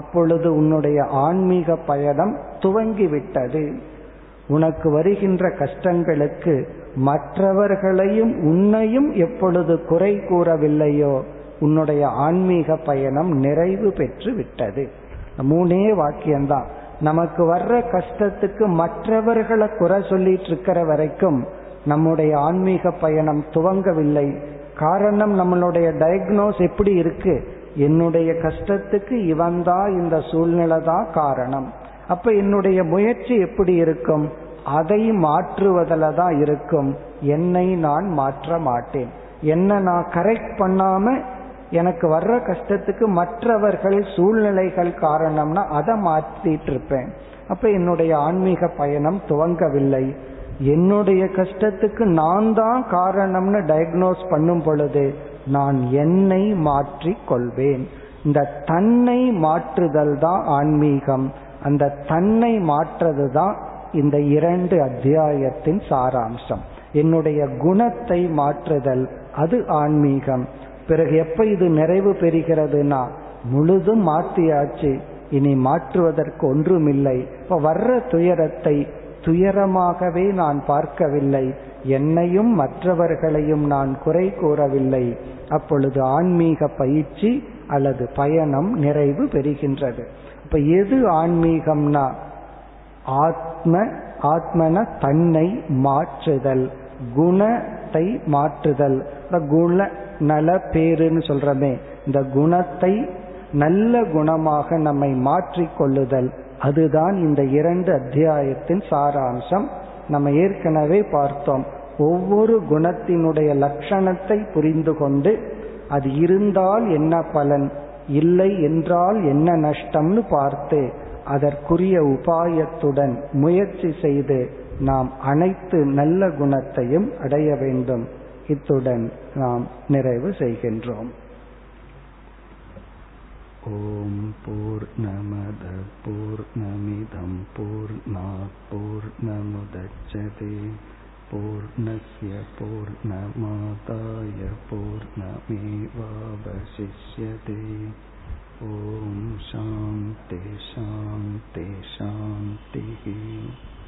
அப்பொழுது உன்னுடைய ஆன்மீக பயணம் துவங்கிவிட்டது. உனக்கு வருகின்ற கஷ்டங்களுக்கு மற்றவர்களையும் உன்னையும் எப்பொழுது குறை கூறவில்லையோ உன்னுடைய ஆன்மீக பயணம் நிறைவு பெற்று விட்டது. 3 வாக்கியம்தான். நமக்கு வர்ற கஷ்டத்துக்கு மற்றவர்களை குறை சொல்லிட்டு இருக்கிற வரைக்கும் நம்முடைய ஆன்மீக பயணம் துவங்கவில்லை. காரணம், நம்மளுடைய டயக்னோஸ் எப்படி இருக்கு? என்னுடைய கஷ்டத்துக்கு இவன்தான், இந்த சூழ்நிலை தான் காரணம். அப்ப என்னுடைய முயற்சி எப்படி இருக்கும்? அதை மாற்றுவதில் தான் இருக்கும். என்னை நான் மாற்ற மாட்டேன். என்னை நான் கரெக்ட் பண்ணாம எனக்கு வர்ற கஷ்டத்துக்கு மற்றவர்கள், சூழ்நிலைகள் காரணம்னா அதை மாற்றிட்டு இருப்பேன். அப்ப என்னுடைய ஆன்மீக பயணம் துவங்கவில்லை. என்னுடைய கஷ்டத்துக்கு நான் தான் காரணம்னு டயக்னோஸ் பண்ணும் பொழுது நான் என்னை மாற்றி கொள்வேன். இந்த தன்னை மாற்றுதல் தான் ஆன்மீகம். அந்த தன்னை மாற்றது தான் இந்த 2 அத்தியாயத்தின் சாராம்சம். என்னுடைய குணத்தை மாற்றுதல், அது ஆன்மீகம். பிறகு எப்ப இது நிறைவு பெறுகிறதுனா, முழுதும் மாற்றியாச்சு, இனி மாற்றுவதற்கு ஒன்றுமில்லை. இப்ப வர்ற துயரத்தை துயரமாகவே நான் பார்க்கவில்லை, என்னையும் மற்றவர்களையும் நான் குறை கூறவில்லை. அப்பொழுது ஆன்மீக பயிற்சி அல்லது பயணம் நிறைவு பெறுகின்றது. இப்ப எது ஆன்மீகம்னா, ஆத்மன தன்னை மாற்றுதல், குணத்தை மாற்றுதல். குண நல பேருன்னு சொல்றமே, இந்த குணத்தை நல்ல குணமாக நம்மை மாற்றிக்கொள்ளுதல், அதுதான் இந்த 2 அத்தியாயத்தின் சாராம்சம். நம்ம ஏற்கனவே பார்த்தோம், ஒவ்வொரு குணத்தினுடைய லட்சணத்தை புரிந்து கொண்டு அது இருந்தால் என்ன பலன், இல்லை என்றால் என்ன நஷ்டம்னு பார்த்து அதற்குரிய உபாயத்துடன் முயற்சி செய்து நாம் அனைத்து நல்ல குணத்தையும் அடைய வேண்டும். இத்துடன் நாம் நிறைவு செய்கின்றோம். ஓம் பூர்ணமத பூர்ணமிதம் பூர்ணாத் பூர்ணமுதச்யதே பூர்ணஸ்ய பூர்ணமாதாய பூர்ணமேவாவசிஷ்யதே. ஓம் சாந்தி சாந்தி சாந்தி.